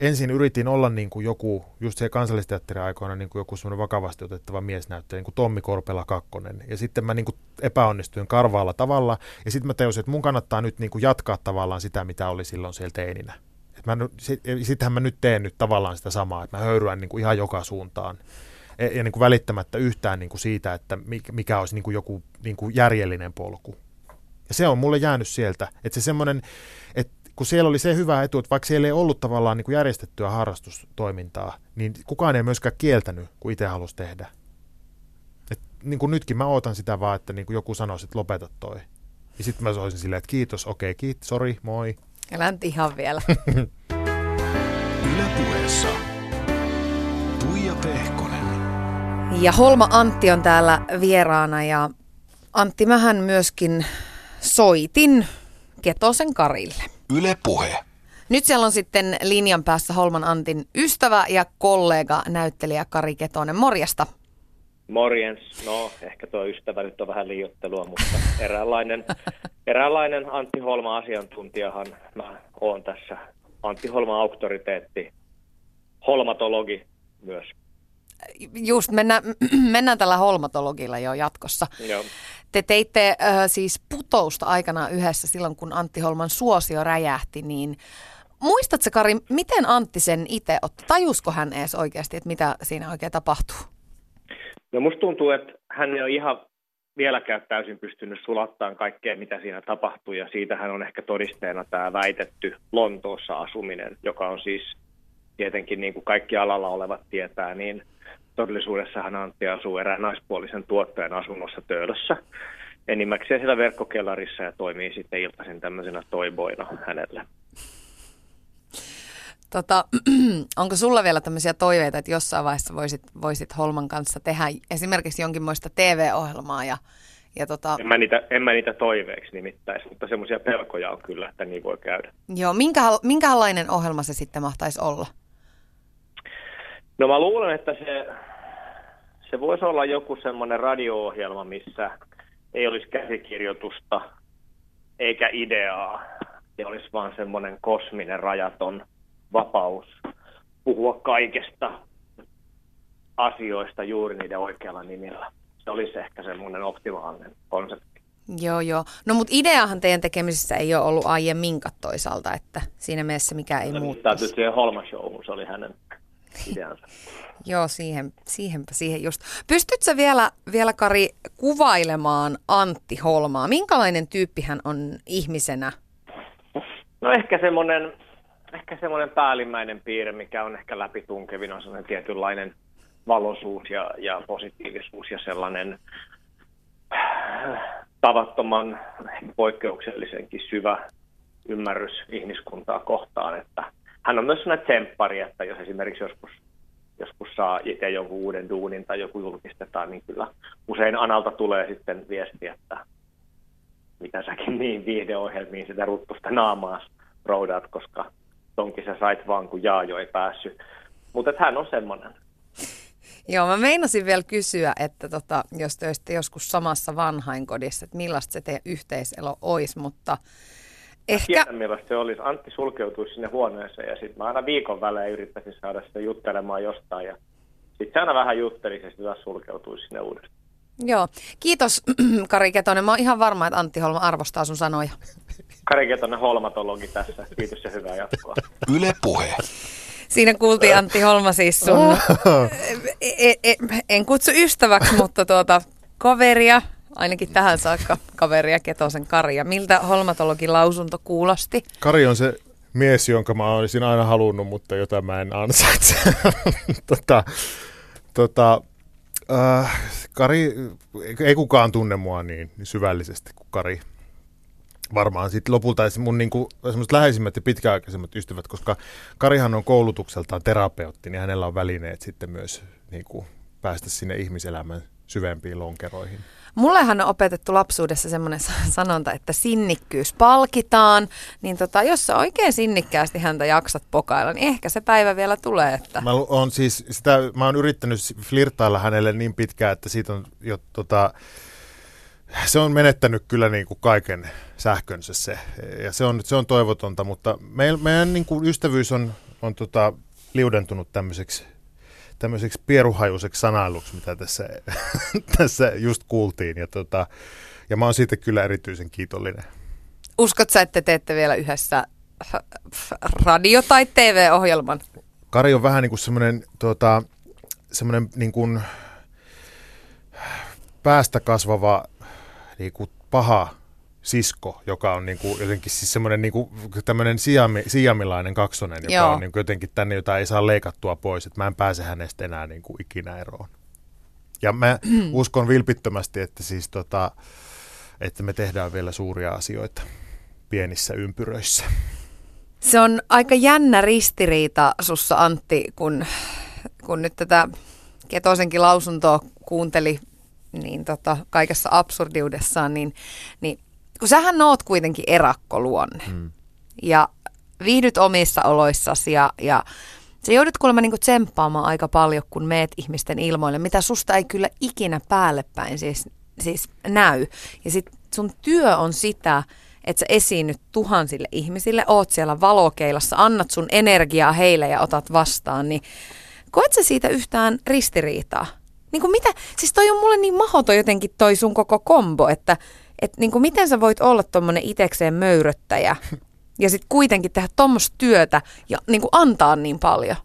ensin yritin olla niin kuin joku, just se Kansallisteatterin aikoina, niin kuin joku semmoinen vakavasti otettava miesnäyttäjä, niin kuin Tommi Korpela II. Ja sitten mä niin kuin epäonnistuin karvaalla tavalla, ja sitten mä tajusin, että mun kannattaa nyt niin kuin jatkaa tavallaan sitä, mitä oli silloin siellä teininä. Sittenhän mä nyt teen nyt tavallaan sitä samaa, että mä höyryän niin kuin ihan joka suuntaan ja niin kuin välittämättä yhtään niin kuin siitä, että mikä olisi niin kuin joku niin kuin järjellinen polku. Ja se on mulle jäänyt sieltä, että se semmoinen, että kun siellä oli se hyvä etu, että vaikka siellä ei ollut tavallaan niin kuin järjestettyä harrastustoimintaa, niin kukaan ei myöskään kieltänyt, kun itse halusi tehdä. Et niin kuin nytkin mä ootan sitä vaan, että niin kuin joku sanoisi, että lopeta toi. Ja sitten mä soisin silleen, että kiitos, okei, kiitos, sori, moi. Elän ihan vielä. Yle Puheessa Puija Pehkonen. Ja Holma Antti on täällä vieraana ja Antti, mähän myöskin soitin Ketosen Karille. Yle Puhe. Nyt siellä on sitten linjan päässä Holman Antin ystävä ja kollega, näyttelijä Kari Ketonen. Morjesta. Morjens. No, ehkä tuo ystävä nyt on vähän liioittelua, mutta eräänlainen Antti Holman asiantuntijahan mä oon tässä. Antti Holman auktoriteetti, holmatologi myös. Just, mennään tällä holmatologilla jo jatkossa. Joo. Te teitte siis Putousta aikanaan yhdessä silloin, kun Antti Holman suosio räjähti, niin muistatko Kari, miten Antti sen itse otti? Tajusko hän edes oikeasti, että mitä siinä oikein tapahtuu? No musta tuntuu, että hän ei ole ihan vieläkään täysin pystynyt sulattamaan kaikkea, mitä siinä tapahtui, ja siitähän on ehkä todisteena tämä väitetty Lontoossa asuminen, joka on siis tietenkin, niin kuin kaikki alalla olevat tietää, niin todellisuudessahan Antti asuu erään naispuolisen tuottajan asunnossa Töölössä, enimmäkseen siellä verkkokellarissa, ja toimii sitten iltaisin tämmöisenä toiboina hänelle. Onko sulla vielä tämmöisiä toiveita, että jossain vaiheessa voisit Holman kanssa tehdä esimerkiksi jonkinmoista TV-ohjelmaa? En mä niitä toiveiksi nimittäisi, mutta semmoisia pelkoja on kyllä, että niin voi käydä. Joo, minkälainen ohjelma se sitten mahtaisi olla? No mä luulen, että se voisi olla joku semmoinen radio-ohjelma, missä ei olisi käsikirjoitusta eikä ideaa, ja olisi vaan semmoinen kosminen rajaton vapaus puhua kaikesta asioista juuri niiden oikealla nimillä. Se olisi ehkä semmoinen optimaalinen konsepti. Joo. No mutta ideahan teidän tekemisissä ei ole ollut aiemminkaan toisaalta, että siinä mielessä mikä ei muuttaisi. Täytyy siihen Holma-showhun, se oli hänen ideansa. Joo, siihen just. Pystytkö vielä Kari kuvailemaan Antti Holmaa? Minkälainen tyyppi hän on ihmisenä? No ehkä semmoinen päällimmäinen piirre, mikä on ehkä läpitunkevin, on semmoinen tietynlainen valoisuus ja positiivisuus ja sellainen tavattoman poikkeuksellisenkin syvä ymmärrys ihmiskuntaa kohtaan. Että hän on myös sellainen tsemppari, että jos esimerkiksi joskus saa itse jonkun uuden duunin tai joku julkistetaan, niin kyllä usein Analta tulee sitten viesti, että mitä säkin niin viihdeohjelmiin sitä ruttusta naamaa roudaat, koska tonkin sä sait vaan, kun Jaajo ei päässyt. Mutta hän on semmoinen. Joo, mä meinasin vielä kysyä, että jos te olisitte joskus samassa vanhainkodissa, että millaista se teidän yhteiselo olisi, mutta ehkä... Tiedän, millaista se olisi. Antti sulkeutuisi sinne huoneeseen ja sitten mä aina viikon välein yrittäisin saada sitä juttelemaan jostain ja sitten se aina vähän juttelisi ja sitten taas sulkeutuisi sinne uudestaan. Joo. Kiitos Kari Ketonen. Mä oon ihan varma, että Antti Holma arvostaa sun sanoja. Kari Ketonen, holmatologi tässä. Kiitos ja hyvää jatkoa. Yle Puhe. Siinä kuultiin Antti Holma siis sun, en kutsu ystäväksi, mutta kaveria, ainakin tähän saakka kaveria, Ketosen Karia. Miltä holmatologin lausunto kuulosti? Kari on se mies, jonka mä olisin aina halunnut, mutta jota mä en ansaitse. Kari, ei kukaan tunne mua niin syvällisesti kuin Kari. Varmaan sitten lopulta mun semmoiset läheisimmät ja pitkäaikaisemmat ystävät, koska Karihan on koulutukseltaan terapeutti, niin hänellä on välineet sitten myös päästä sinne ihmiselämän syvempiin lonkeroihin. Mullehan on opetettu lapsuudessa semmoinen sanonta, että sinnikkyys palkitaan, niin jos sä oikein sinnikkäästi häntä jaksat pokailla, niin ehkä se päivä vielä tulee. Että... Mä oon yrittänyt flirttailla hänelle niin pitkään, että siitä on jo se on menettänyt kyllä niin kuin kaiken sähkönsä se, ja se on toivotonta, mutta meidän niin kuin ystävyys on liudentunut tämmöiseksi pieruhajuiseksi sanailuksi, mitä tässä just kuultiin, ja mä oon siitä kyllä erityisen kiitollinen. Uskot sä, että teette vielä yhdessä radio- tai TV-ohjelman? Kari on vähän niin kuin semmoinen niin kuin päästä kasvava niin kuin paha sisko, joka on niin kuin jotenkin siis semmoinen niin kuin tämmöinen siamilainen kaksonen, joka on niin kuin jotenkin tänne, jota ei saa leikattua pois, että mä en pääse hänestä enää niin kuin ikinä eroon. Ja mä uskon vilpittömästi, että siis että me tehdään vielä suuria asioita pienissä ympyröissä. Se on aika jännä ristiriita sussa, Antti, kun nyt tätä Ketosenkin lausuntoa kuunteli niin kaikessa absurdiudessaan, niin kun sähän oot kuitenkin erakkoluonne ja viihdyt omissa oloissasi ja sä joudut kuulemma niinku tsemppaamaan aika paljon, kun meet ihmisten ilmoille, mitä susta ei kyllä ikinä päällepäin siis näy. Ja sit sun työ on sitä, että sä esiinnyt tuhansille ihmisille, oot siellä valokeilassa, annat sun energiaa heille ja otat vastaan, niin koet sä siitä yhtään ristiriitaa? Niin mitä? Siis toi on mulle niin mahdoton jotenkin toi sun koko kombo, että niin miten sä voit olla tommonen itekseen möyröttäjä ja sit kuitenkin tehdä tommoista työtä ja niin antaa niin paljon?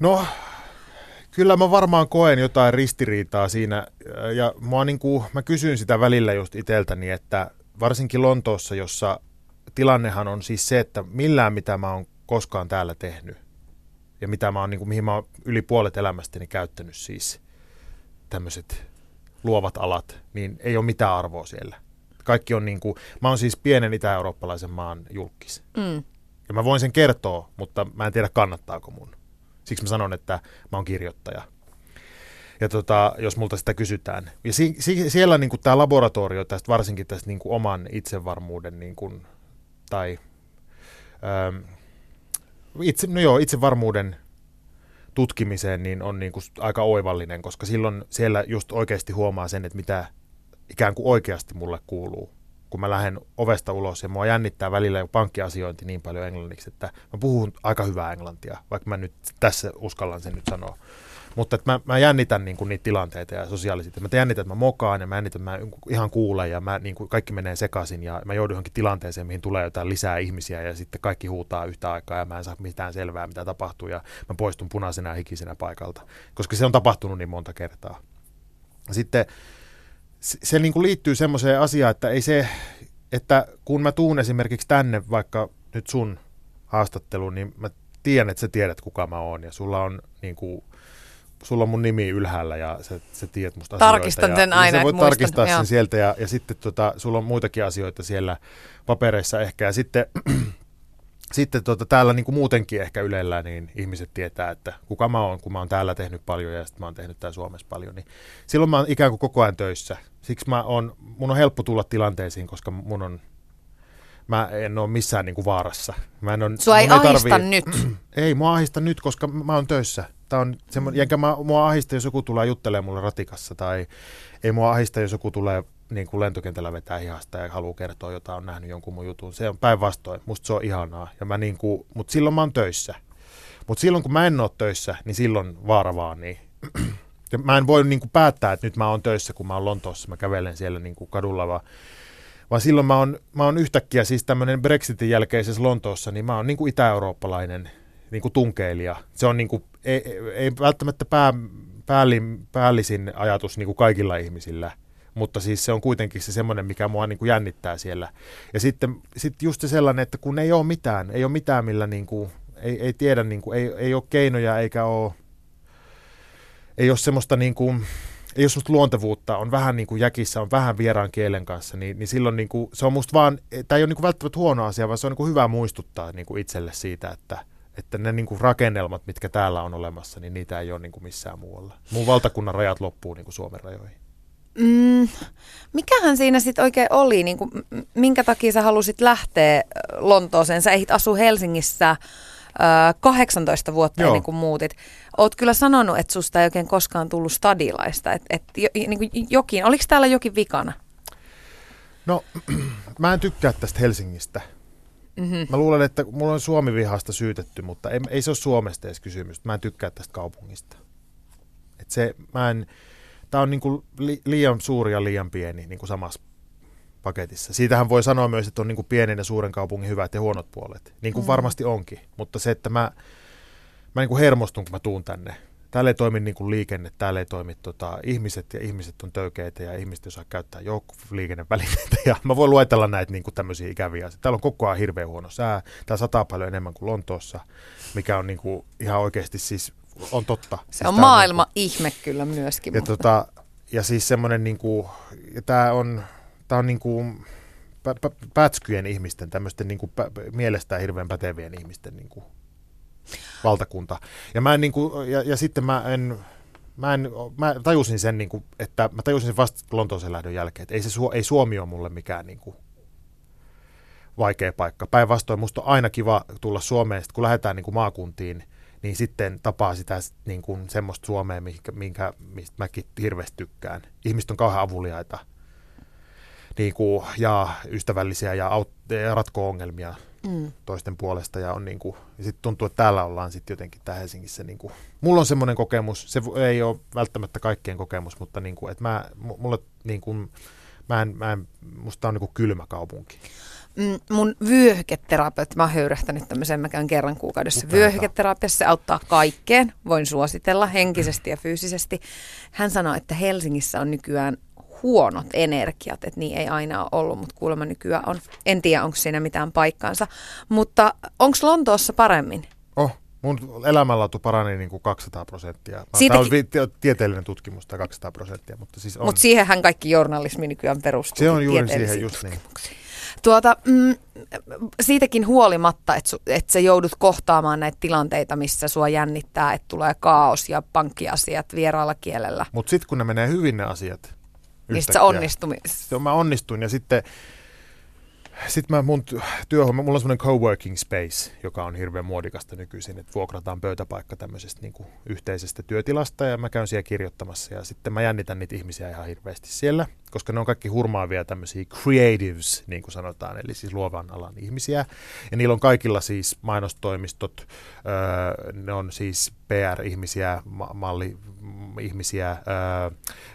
No, kyllä mä varmaan koen jotain ristiriitaa siinä ja mä kysyn sitä välillä just iteltäni, että varsinkin Lontoossa, jossa tilannehan on siis se, että millään mitä mä oon koskaan täällä tehnyt. Ja mitä mä oon, mihin mä oon yli puolet elämästäni käyttänyt siis tämmöiset luovat alat, niin ei ole mitään arvoa siellä. Kaikki on mä oon siis pienen itä-eurooppalaisen maan julkkis. Ja mä voin sen kertoa, mutta mä en tiedä kannattaako mun. Siksi mä sanon, että mä oon kirjoittaja. Ja jos multa sitä kysytään. Ja siellä tää laboratorio tästä, varsinkin tästä oman itsevarmuuden itsevarmuuden tutkimiseen niin on aika oivallinen, koska silloin siellä just oikeasti huomaa sen, että mitä ikään kuin oikeasti mulle kuuluu, kun mä lähden ovesta ulos ja mua jännittää välillä pankkiasiointi niin paljon englanniksi, että mä puhun aika hyvää englantia, vaikka mä nyt tässä uskallan sen nyt sanoa. Mutta että mä jännitän niin kuin niitä tilanteita ja sosiaalisia. Mä jännitän, että mä mokaan ja mä jännitän, mä ihan kuulen ja mä, niin kuin kaikki menee sekaisin ja mä joudun johonkin tilanteeseen, mihin tulee jotain lisää ihmisiä ja sitten kaikki huutaa yhtä aikaa ja mä en saa mitään selvää, mitä tapahtuu ja mä poistun punaisena ja hikisenä paikalta, koska se on tapahtunut niin monta kertaa. Sitten se niin kuin liittyy semmoiseen asiaan, että ei se, että kun mä tuun esimerkiksi tänne vaikka nyt sun haastatteluun, niin mä tiedän, että sä tiedät, kuka mä oon ja sulla on niin kuin, sulla on mun nimi ylhäällä ja sä tiedät musta asioita. Tarkistan sen aina, että muistan. Sä voit tarkistaa sen sieltä ja sitten sulla on muitakin asioita siellä papereissa ehkä. Ja sitten täällä niin kuin muutenkin ehkä Ylellä niin ihmiset tietää, että kuka mä oon, kun mä oon täällä tehnyt paljon ja sitten mä oon tehnyt täällä Suomessa paljon. Niin silloin mä oon ikään kuin koko ajan töissä. Siksi mun on helppo tulla tilanteisiin, koska mä en ole missään niin kuin vaarassa. Sua ei ahista nyt? Ei, mua ahista nyt, koska mä oon töissä. Enkä mua ahista, jos joku tulee juttelemaan mulle ratikassa, tai ei mua ahista, jos joku tulee niin kuin lentokentällä vetää hihasta ja haluaa kertoa, jota on nähnyt jonkun mun jutun. Se on päinvastoin. Musta se on ihanaa. Niin mutta silloin mä oon töissä. Mutta silloin, kun mä en ole töissä, niin silloin vaara vaan niin. Ja mä en voi niin kuin päättää, että nyt mä oon töissä, kun mä oon Lontoossa. Mä kävelen siellä niin kuin kadulla vaan silloin mä oon yhtäkkiä siis tämmöinen Brexitin jälkeisessä Lontoossa, niin mä oon niin kuin itä-eurooppalainen niin kuin tunkeilija. Se on niin kuin, ei välttämättä päällisin ajatus niin kuin kaikilla ihmisillä, mutta siis se on kuitenkin se semmoinen, mikä mua niin kuin jännittää siellä. Ja sitten just se sellainen, että kun ei ole mitään millä niin kuin, ei tiedä, niin kuin, ei ole keinoja eikä ole, ei ole semmoista niin kuin, ei ole semmoista luontevuutta, on vähän niin kuin jäkissä, on vähän vieraan kielen kanssa, niin silloin niin kuin, se on musta vaan, tämä ei ole niin kuin välttämättä huono asia, vaan se on niin kuin hyvä muistuttaa niin kuin itselle siitä, että ne niin kuin rakennelmat, mitkä täällä on olemassa, niin niitä ei ole niin kuin missään muualla. Mun valtakunnan rajat loppuu niin kuin Suomen rajoihin. Mikähän siinä sitten oikein oli? Niin kuin, minkä takia sä halusit lähteä Lontooseen? Sä ehdit asua Helsingissä 18 vuotta ennen kuin muutit. Oot kyllä sanonut, että susta ei oikein koskaan tullut stadilaista. Niin jokin, oliko täällä jokin vikana? No, mä en tykkää tästä Helsingistä. Mm-hmm. Mä luulen, että mulla on Suomi-vihasta syytetty, mutta ei se ole Suomesta edes kysymys. Mä en tykkää tästä kaupungista. Tää on niinku liian suuri ja liian pieni niinku samassa paketissa. Siitähän voi sanoa myös, että on niinku pienen ja suuren kaupungin hyvät ja huonot puolet. Niin kuin varmasti onkin, mutta se, että mä niinku hermostun, kun mä tuun tänne. Täällä ei toimi niinku liikenne, täällä ei toimi ihmiset ja ihmiset on töykeitä ja ihmiset osaa käyttää joukkoliikennevälineitä. Ja mä voin luetella näitä niinku tämmöisiä ikäviä asioita. Täällä on koko ajan hirveän huono sää. Täällä sataa paljon enemmän kuin Lontoossa, mikä on niinku ihan oikeasti siis on totta. Se on siis maailma niinku ihme kyllä myöskin. Ja, ja siis semmoinen niinku, tää on niinku pätskyjen ihmisten, tämmöisten niinku mielestään hirveän pätevien ihmisten niinku valtakunta. Ja mä en niinku, ja sitten mä tajusin sen niinku, että mä tajusin sen vasta Lontooseen lähdön jälkeen, että ei Suomi ole mulle mikään niinku vaikea paikka. Päinvastoin musta on aina kiva tulla Suomeen, kun lähdetään niinku maakuntiin, niin sitten tapaa sitä niin kuin semmoista Suomea, mistä mäkin hirveästi tykkään. Ihmiset on kauhean avuliaita niin kuin, ja ystävällisiä ja ratkoo ongelmia toisten puolesta. Ja on niin kuin, ja sitten tuntuu, että täällä ollaan sitten jotenkin täällä Helsingissä. Niin kuin. Mulla on semmoinen kokemus, se ei ole välttämättä kaikkien kokemus, mutta niin kuin, että musta on niin kuin kylmä kaupunki. Mun vyöhyketerapeutti, mä oon höyrähtänyt tämmöisen, mä käyn kerran kuukaudessa vyöhyketerapiassa, se auttaa kaikkeen, voin suositella henkisesti ja fyysisesti. Hän sanoi, että Helsingissä on nykyään huonot energiat, että niin ei aina ole ollut, mutta kuulemma nykyään on. En tiedä, onko siinä mitään paikkaansa, mutta onko Lontoossa paremmin? Mun elämänlaatu parani niin kuin 200%. Siitäkin. Tämä on tieteellinen tutkimus, tämä 200%, mutta siis on. Mutta siihenhän kaikki journalismi nykyään perustuu. Se on juuri siihen, just niin. Siitäkin huolimatta, että sä joudut kohtaamaan näitä tilanteita, missä sua jännittää, että tulee kaos ja pankkiasiat vieraalla kielellä. Mutta sitten kun ne menee hyvin ne asiat. Niin sitten sä onnistuin. Mä onnistuin ja sitten Sitten mun työhomma, mulla on semmoinen coworking space, joka on hirveän muodikasta nykyisin, että vuokrataan pöytäpaikka tämmöisestä niin kuin yhteisestä työtilasta ja mä käyn siellä kirjoittamassa ja sitten mä jännitän niitä ihmisiä ihan hirveästi siellä, koska ne on kaikki hurmaavia tämmöisiä creatives, niin kuin sanotaan, eli siis luovan alan ihmisiä ja niillä on kaikilla siis mainostoimistot, ne on siis PR-ihmisiä, malli-ihmisiä,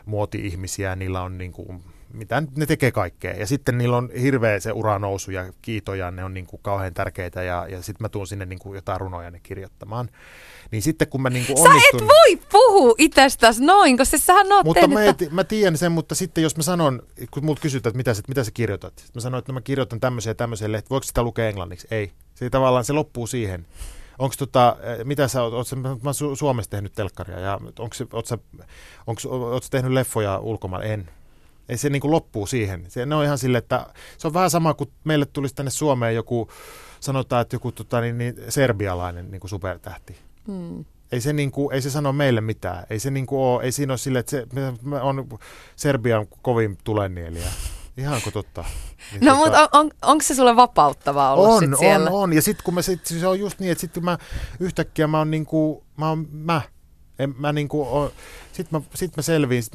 muoti-ihmisiä, niillä on niin kuin mitä ne tekee kaikkea. Ja sitten niillä on hirveä se uranousu ja kiito, ja ne on niin kuin kauhean tärkeitä, ja sitten mä tuun sinne niin kuin jotain runoja ne kirjoittamaan. Niin sitten kun mä niin kuin onnistun... Sä et voi puhua itsestäsi noin, koska sähän oot tehnyt... Mä tiedän sen, mutta sitten jos mä sanon, kun multa kysytään, että mitä sä kirjoitat, mä sanon, että no mä kirjoitan tämmöiseen ja tämmöiseen, että voiko sitä lukea englanniksi? Ei. Se tavallaan se loppuu siihen. Onko mitä sä oot mä Suomessa tehnyt telkkaria, ja oot sä tehnyt leffoja ulkomailla? En. Ei se niin kuin loppuu siihen. Ne on ihan sille, että se on vähän sama kuin meille tulisi tänne Suomeen joku, sanotaan, että joku serbialainen niin kuin supertähti. Mm. Ei se sano meille mitään. Ei se niin kuin ole, ei siinä ole sille, että se on Serbian kovin tulennielijä. Ihanko totta? Niin no mutta onko se sulle vapauttavaa ollut on, sit siellä? On. Ja sitten kun se on just niin, että sitten mä yhtäkkiä mä oon niin kuin, Sitten mä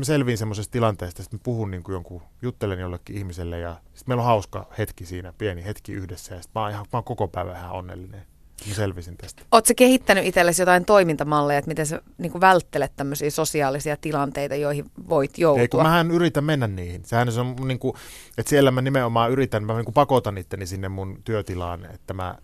selviin semmoisesta tilanteesta, että mä puhun niin kuin juttelen jollekin ihmiselle ja sitten meillä on hauska hetki siinä, pieni hetki yhdessä ja sitten mä oon koko päivän ihan onnellinen. Mä selvisin tästä. Ootko sä kehittänyt itsellesi jotain toimintamalleja, että miten sä niin kuin välttelet tämmöisiä sosiaalisia tilanteita, joihin voit joutua? Ei, kun mähän yritän mennä niihin. Sehän se on niin kuin, että siellä mä nimenomaan yritän, mä niin kuin pakotan itteni sinne mun työtilaan, että mä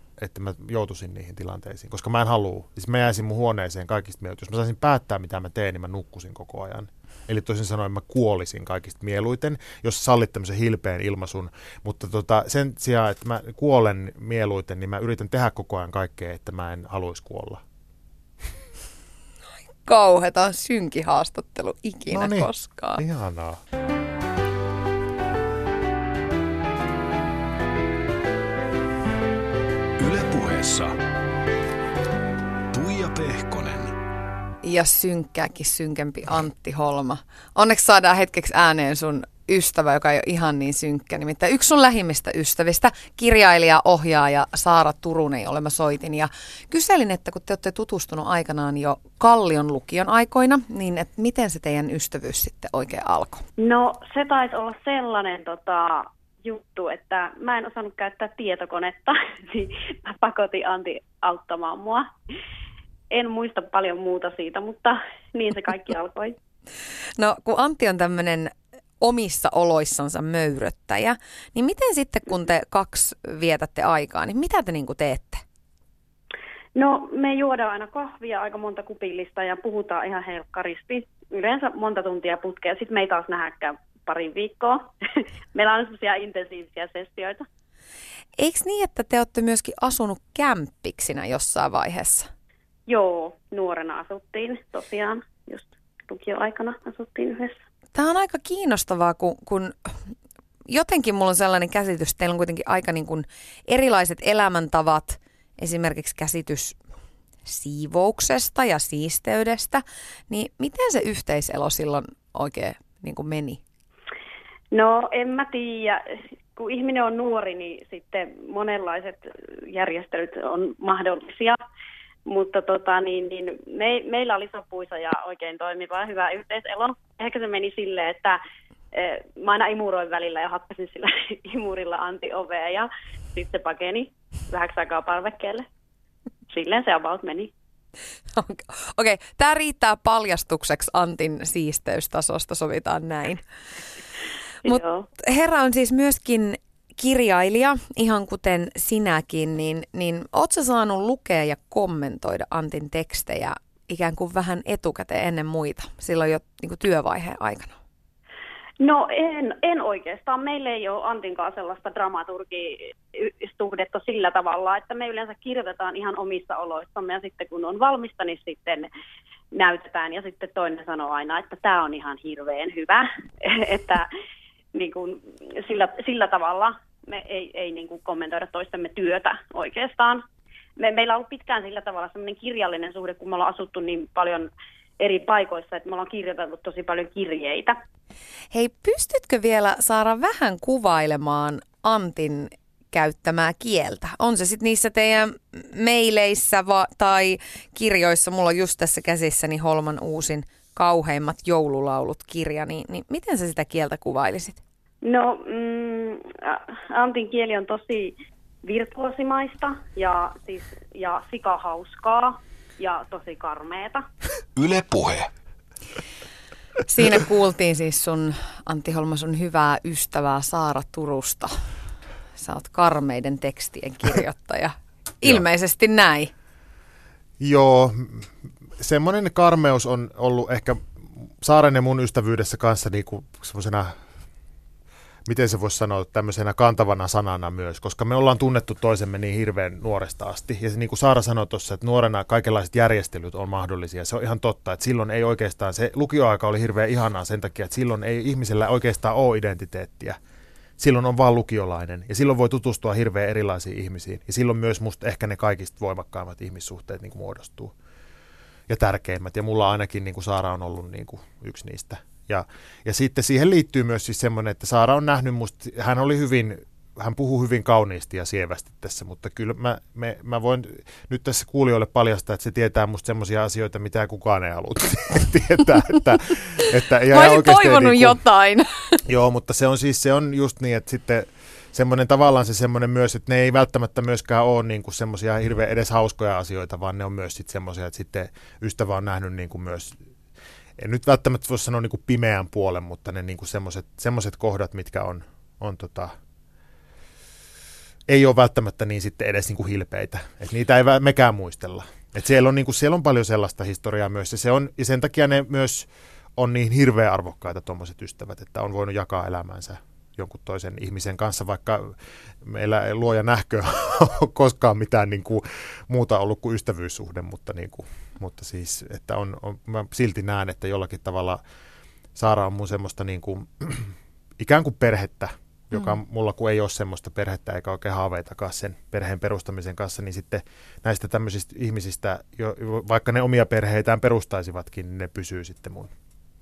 joutuisin niihin tilanteisiin, koska mä en halua. Siis mä jäisin mun huoneeseen kaikista mieluiten. Jos mä saisin päättää, mitä mä teen, niin mä nukkusin koko ajan. Eli toisin sanoen mä kuolisin kaikista mieluiten, jos sallit tämmöisen hilpeän ilmaisun. Mutta sen sijaan, että mä kuolen mieluiten, niin mä yritän tehdä koko ajan kaikkea, että mä en haluaisi kuolla. Kauheeta on synki haastattelu ikinä Noniin. Koskaan. Ihanaa. Puija Pehkonen. Ja synkkääkin synkempi Antti Holma. Onneksi saadaan hetkeksi ääneen sun ystävä, joka ei ole ihan niin synkkä. Nimittäin yksi sun lähimmistä ystävistä, kirjailija, ohjaaja Saara Turunen, jolle mä soitin. Ja kyselin, että kun te olette tutustunut aikanaan jo Kallion lukion aikoina, niin että miten se teidän ystävyys sitten oikein alkoi? No se taisi olla sellainen juttu, että mä en osannut käyttää tietokonetta, niin mä pakotin Antti auttamaan mua. En muista paljon muuta siitä, mutta niin se kaikki alkoi. No kun Antti on tämmöinen omissa oloissansa möyröttäjä, niin miten sitten kun te kaksi vietätte aikaa, niin mitä te niinku teette? No me juodaan aina kahvia aika monta kupillista ja puhutaan ihan helkkaristi. Yleensä monta tuntia putkea, sitten me ei taas nähdäkään parin viikkoa. Meillä on sellaisia intensiivisiä sessioita. Eikö niin, että te olette myöskin asunut kämppiksinä jossain vaiheessa? Joo, nuorena asuttiin tosiaan. Just lukioaikana asuttiin yhdessä. Tämä on aika kiinnostavaa, kun jotenkin mulla on sellainen käsitys, että teillä on kuitenkin aika niin kuin erilaiset elämäntavat, esimerkiksi käsitys siivouksesta ja siisteydestä. Niin miten se yhteiselo silloin oikein niin kuin meni? No en mä tiedä. Kun ihminen on nuori, niin sitten monenlaiset järjestelyt on mahdollisia. Mutta meillä oli sopuisa ja oikein toimiva hyvä yhteiselo. Ehkä se meni silleen, että mä aina imuroin välillä ja hakkasin sillä imurilla Antti ovea ja sitten se pakeni vähäksi aikaa parvekkeelle. Silleen se about meni. Okei, tämä riittää paljastukseksi Antin siisteystasosta, sovitaan näin. Mutta herra on siis myöskin kirjailija, ihan kuten sinäkin, niin ootko sä saanut lukea ja kommentoida Antin tekstejä ikään kuin vähän etukäteen ennen muita, silloin jo niin kuin työvaiheen aikana? No en oikeastaan. Meillä ei ole Antinkaan sellaista dramaturgistuhdetta sillä tavalla, että me yleensä kirjoitetaan ihan omissa oloissamme ja sitten kun on valmista, niin sitten näytetään ja sitten toinen sanoo aina, että tämä on ihan hirveän hyvä, että niin kuin sillä tavalla me ei niin kuin kommentoida toistemme työtä oikeastaan. Meillä on ollut pitkään sillä tavalla sellainen kirjallinen suhde, kun me ollaan asuttu niin paljon eri paikoissa, että me ollaan kirjoiteltu tosi paljon kirjeitä. Hei, pystytkö vielä, Saara, vähän kuvailemaan Antin käyttämää kieltä. On se sitten niissä teidän meileissä tai kirjoissa, mulla on just tässä käsissäni Holman uusin Kauheimmat joululaulut -kirja, niin miten sä sitä kieltä kuvailisit? No, Antin kieli on tosi virtuosimaista ja sikahauskaa ja tosi karmeeta. Yle Puhe. Siinä kuultiin siis sun, Antti Holma, sun hyvää ystävää Saara Turusta. Sä oot karmeiden tekstien kirjoittaja. Ilmeisesti näin. Joo. Semmoinen karmeus on ollut ehkä Saaren ja mun ystävyydessä kanssa niinku semmoisena, miten se voisi sanoa, tämmöisenä kantavana sanana myös, koska me ollaan tunnettu toisemme niin hirveän nuoresta asti. Ja niin kuin Saara sanoi tuossa, että nuorena kaikenlaiset järjestelyt on mahdollisia. Se on ihan totta, että silloin ei oikeastaan, se lukioaika oli hirveän ihanaa sen takia, että silloin ei ihmisellä oikeastaan ole identiteettiä. Silloin on vaan lukiolainen ja silloin voi tutustua hirveän erilaisiin ihmisiin. Ja silloin myös musta ehkä ne kaikista voimakkaimmat ihmissuhteet niin kuin muodostuu. Ja tärkeimmät. Ja mulla ainakin niin kuin Saara on ollut niin kuin yksi niistä. Ja sitten siihen liittyy myös siis semmoinen, että Saara on nähnyt musta, hän puhuu hyvin kauniisti ja sievästi tässä, mutta kyllä mä voin nyt tässä kuulijoille paljastaa, että se tietää musta semmoisia asioita, mitä kukaan ei halua tietää. Että mä olisin toivonut niin jotain. Joo, mutta se on just niin, että sitten semmoinen tavallaan se semmoinen myös, että ne ei välttämättä myöskään ole niin kuin semmoisia hirveän edes hauskoja asioita, vaan ne on myös sitten semmoisia, että sitten ystävä on nähnyt niin kuin myös, en nyt välttämättä voi sanoa niin kuin pimeän puolen, mutta ne niin kuin semmoiset kohdat, mitkä on ei ole välttämättä niin sitten edes niin kuin hilpeitä, että niitä ei mekään muistella. Että siellä on, niin kuin, siellä on paljon sellaista historiaa myös, ja sen takia ne myös on niin hirveän arvokkaita tuommoiset ystävät, että on voinut jakaa elämänsä jonkun toisen ihmisen kanssa, vaikka meillä ei luoja nähköä ole koskaan mitään niin kuin muuta ollut kuin ystävyyssuhde, mutta siis, että mä silti näen, että jollakin tavalla Saara on mun semmoista niin kuin, ikään kuin perhettä, joka mulla kun ei ole semmoista perhettä eikä oikein haaveitakaan sen perheen perustamisen kanssa, niin sitten näistä tämmöisistä ihmisistä, vaikka ne omia perheitään perustaisivatkin, niin ne pysyy sitten mun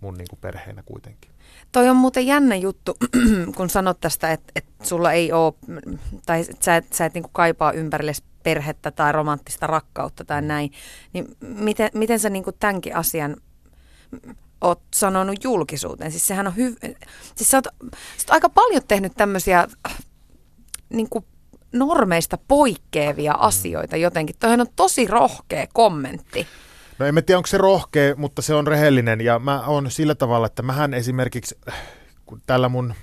niin kuin perheenä kuitenkin. Toi on muuten jännä juttu, kun sanot tästä, että sulla ei ole, tai sä et niin kuin kaipaa ympärillesi perhettä tai romanttista rakkautta tai näin, niin miten sä niin kuin tämänkin asian oot sanonut julkisuuteen? Siis sehän on siis sä oot aika paljon tehnyt tämmöisiä niin kuin normeista poikkeavia asioita jotenkin. Toihan on tosi rohkea kommentti. No en tiedä, onko se rohkea, mutta se on rehellinen, ja mä oon sillä tavalla, että mähän esimerkiksi tällä mun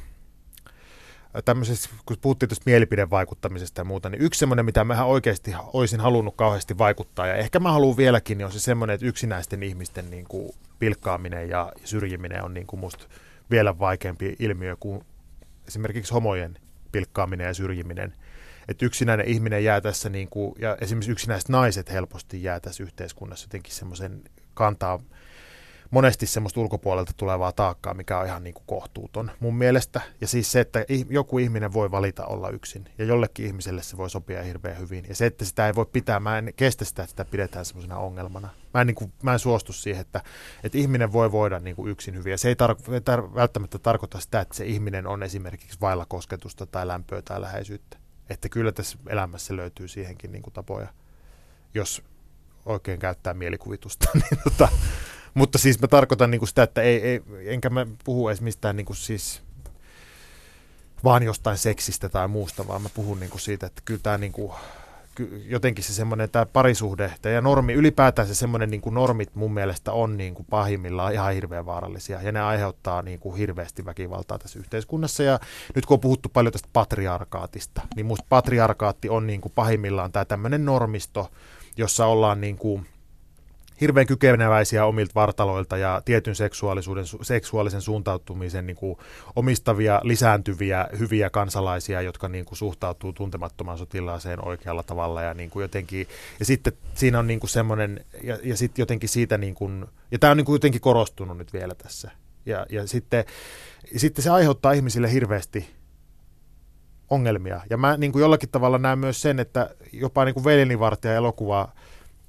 tämmöisessä, kun puhuttiin tuosta mielipidevaikuttamisesta ja muuta, niin yksi semmoinen, mitä mähän oikeasti olisin halunnut kauheasti vaikuttaa, ja ehkä mä haluan vieläkin, niin on se semmoinen, että yksinäisten ihmisten niin kuin pilkkaaminen ja syrjiminen on niin kuin musta vielä vaikeampi ilmiö kuin esimerkiksi homojen pilkkaaminen ja syrjiminen. Että yksinäinen ihminen jää tässä, niin kuin, ja esimerkiksi yksinäiset naiset helposti jää tässä yhteiskunnassa jotenkin semmoisen kantaa, monesti semmoista ulkopuolelta tulevaa taakkaa, mikä on ihan niin kuin kohtuuton mun mielestä. Ja siis se, että joku ihminen voi valita olla yksin, ja jollekin ihmiselle se voi sopia hirveän hyvin. Ja se, että sitä ei voi pitää, mä en kestä sitä, että sitä pidetään semmoisena ongelmana. Mä en suostu siihen, että ihminen voi voida niin kuin yksin hyvin. Ja se ei välttämättä tarkoita sitä, että se ihminen on esimerkiksi vailla kosketusta tai lämpöä tai läheisyyttä. Että kyllä tässä elämässä löytyy siihenkin niin kuin tapoja, jos oikein käyttää mielikuvitusta. Niin mutta siis mä tarkoitan niin kuin sitä, että enkä mä puhu edes mistään niin kuin siis vaan jostain seksistä tai muusta, vaan mä puhun niin kuin siitä, että kyllä tämä niin kuin, jotenkin se semmoinen tämä parisuhde ja normi, ylipäätään se semmoinen niin kuin normit mun mielestä on niin kuin pahimmillaan ihan hirveän vaarallisia, ja ne aiheuttaa niin kuin hirveästi väkivaltaa tässä yhteiskunnassa. Ja nyt kun on puhuttu paljon tästä patriarkaatista, niin musta patriarkaatti on niin kuin pahimmillaan tämä tämmöinen normisto, jossa ollaan niin kuin hirveän kykeneväisiä omilta vartaloilta ja tietyn seksuaalisen suuntautumisen niin kuin omistavia, lisääntyviä, hyviä kansalaisia, jotka niin kuin suhtautuu tuntemattomaan sotilaaseen oikealla tavalla ja niin kuin jotenkin, ja sitten siinä on niin kuin semmoinen, ja sitten jotenkin siitä niin kuin, ja tämä on niin kuin jotenkin korostunut nyt vielä tässä, ja sitten se aiheuttaa ihmisille hirveästi ongelmia, ja mä niin kuin jollakin tavalla näen myös sen, että jopa niin kuin Veljeni vartija -elokuvaa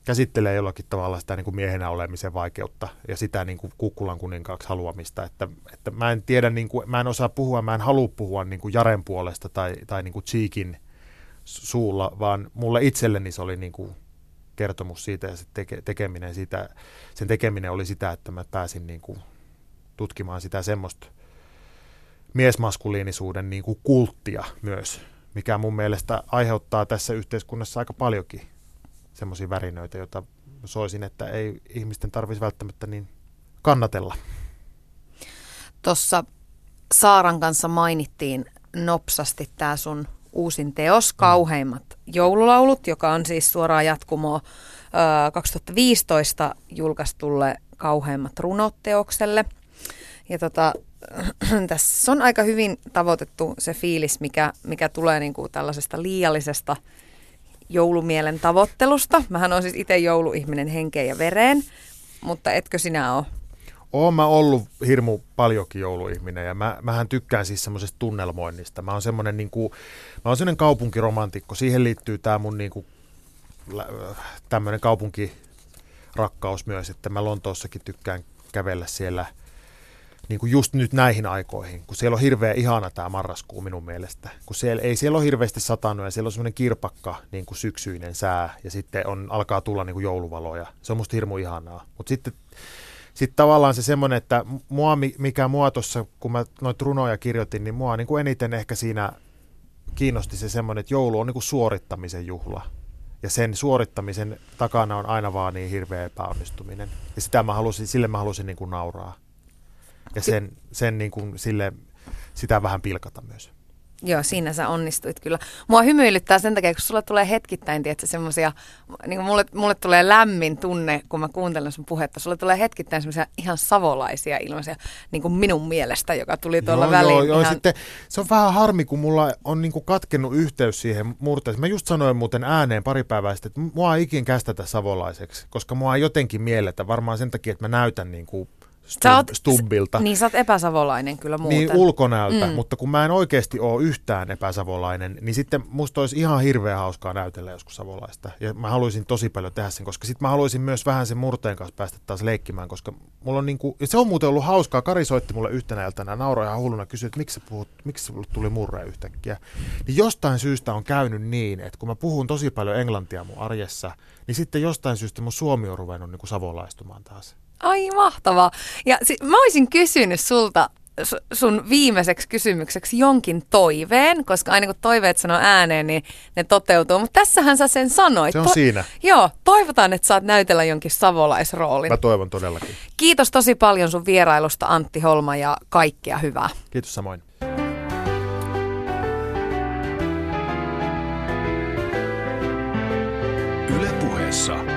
käsittelee jollakin tavalla sitä niin kuin miehenä olemisen vaikeutta ja sitä niin kuin kukkulan kuninkaaksi haluamista, että mä en tiedä, niin kuin, mä en osaa puhua, mä en halua puhua niin kuin Jaren puolesta tai niin kuin Cheekin suulla, vaan mulle itselleni se oli niin kuin kertomus siitä ja se tekeminen sitä, sen tekeminen oli sitä, että mä pääsin niin kuin tutkimaan sitä semmoista miesmaskuliinisuuden niin kuin kulttia myös, mikä mun mielestä aiheuttaa tässä yhteiskunnassa aika paljonkin semmoisia värinöitä, joita soisin, että ei ihmisten tarvitsisi välttämättä niin kannatella. Tuossa Saaran kanssa mainittiin nopsasti tämä sun uusin teos, Kauheimmat joululaulut, joka on siis suoraan jatkumoa 2015 julkaistulle Kauheimmat runot -teokselle. Ja tässä on aika hyvin tavoitettu se fiilis, mikä tulee niinku tällaisesta liiallisesta joulumielen tavoittelusta. Mähän olen siis itse jouluihminen henkeen ja vereen, mutta etkö sinä ole? Oon mä ollut hirmu paljonkin jouluihminen ja mähän tykkään siis semmoisesta tunnelmoinnista. Mä oon semmoinen niinku, kaupunkiromantikko. Siihen liittyy tää mun niinku tämmöinen kaupunkirakkaus myös, että mä Lontoossakin tykkään kävellä siellä niinku just nyt näihin aikoihin, kun siellä on hirveän ihana tää marraskuu minun mielestä. Kun siellä ei ole hirveästi satanut ja siellä on semmoinen kirpakka niinku syksyinen sää ja sitten alkaa tulla niinku jouluvaloja. Se on musta hirmu ihanaa. Mut sitten tavallaan se semmoinen, että mikä mua tuossa, kun mä noita runoja kirjoitin, niin mua niin kuin eniten ehkä siinä kiinnosti se semmoinen, että joulu on niin kuin suorittamisen juhla. Ja sen suorittamisen takana on aina vaan niin hirveä epäonnistuminen. Ja sille mä halusin niin kuin nauraa. Ja sen niin kuin sille, sitä vähän pilkata myös. Joo, siinä sä onnistuit kyllä. Mua hymyilyttää sen takia, kun sulla tulee hetkittäin, tiedätkö, semmoisia, niin kuin mulle tulee lämmin tunne, kun mä kuuntelen sun puhetta. Sulla tulee hetkittäin semmoisia ihan savolaisia ilmaisia, niin kuin minun mielestä, joka tuli tuolla väliin. Joo, sitten se on vähän harmi, kun mulla on niin kuin katkennut yhteys siihen murteeseen. Mä just sanoin muuten ääneen pari päivää sitten, että mua ei ikin kästetä savolaiseksi, koska mua ei jotenkin mielletä. Varmaan sen takia, että mä näytän niin kuin stubbilta. Niin sä oot epäsavolainen kyllä muuten. Niin ulkonäöltä, mutta kun mä en oikeasti ole yhtään epäsavolainen, niin sitten musta olisi ihan hirveän hauskaa näytellä joskus savolaista. Ja mä haluaisin tosi paljon tehdä sen, koska sitten mä haluaisin myös vähän sen murteen kanssa päästä taas leikkimään, koska mulla on niinku, ja se on muuten ollut hauskaa. Kari soitti mulle yhtenä iltana, nauroi ihan hulluna, kysyi, että miksi sulle tuli murre yhtäkkiä. Niin jostain syystä on käynyt niin, että kun mä puhun tosi paljon englantia mun arjessa, niin sitten jostain syystä mun suomi on ruvennut niinku savolaistumaan taas. Ai mahtavaa. Ja mä olisin kysynyt sulta sun viimeiseksi kysymykseksi jonkin toiveen, koska aina kun toiveet sanoo ääneen, niin ne toteutuu. Mutta tässähän sä sen sanoit. Se on siinä. Joo, toivotaan, että saat näytellä jonkin savolaisroolin. Mä toivon todellakin. Kiitos tosi paljon sun vierailusta, Antti Holma, ja kaikkea hyvää. Kiitos samoin. Yle Puheessa.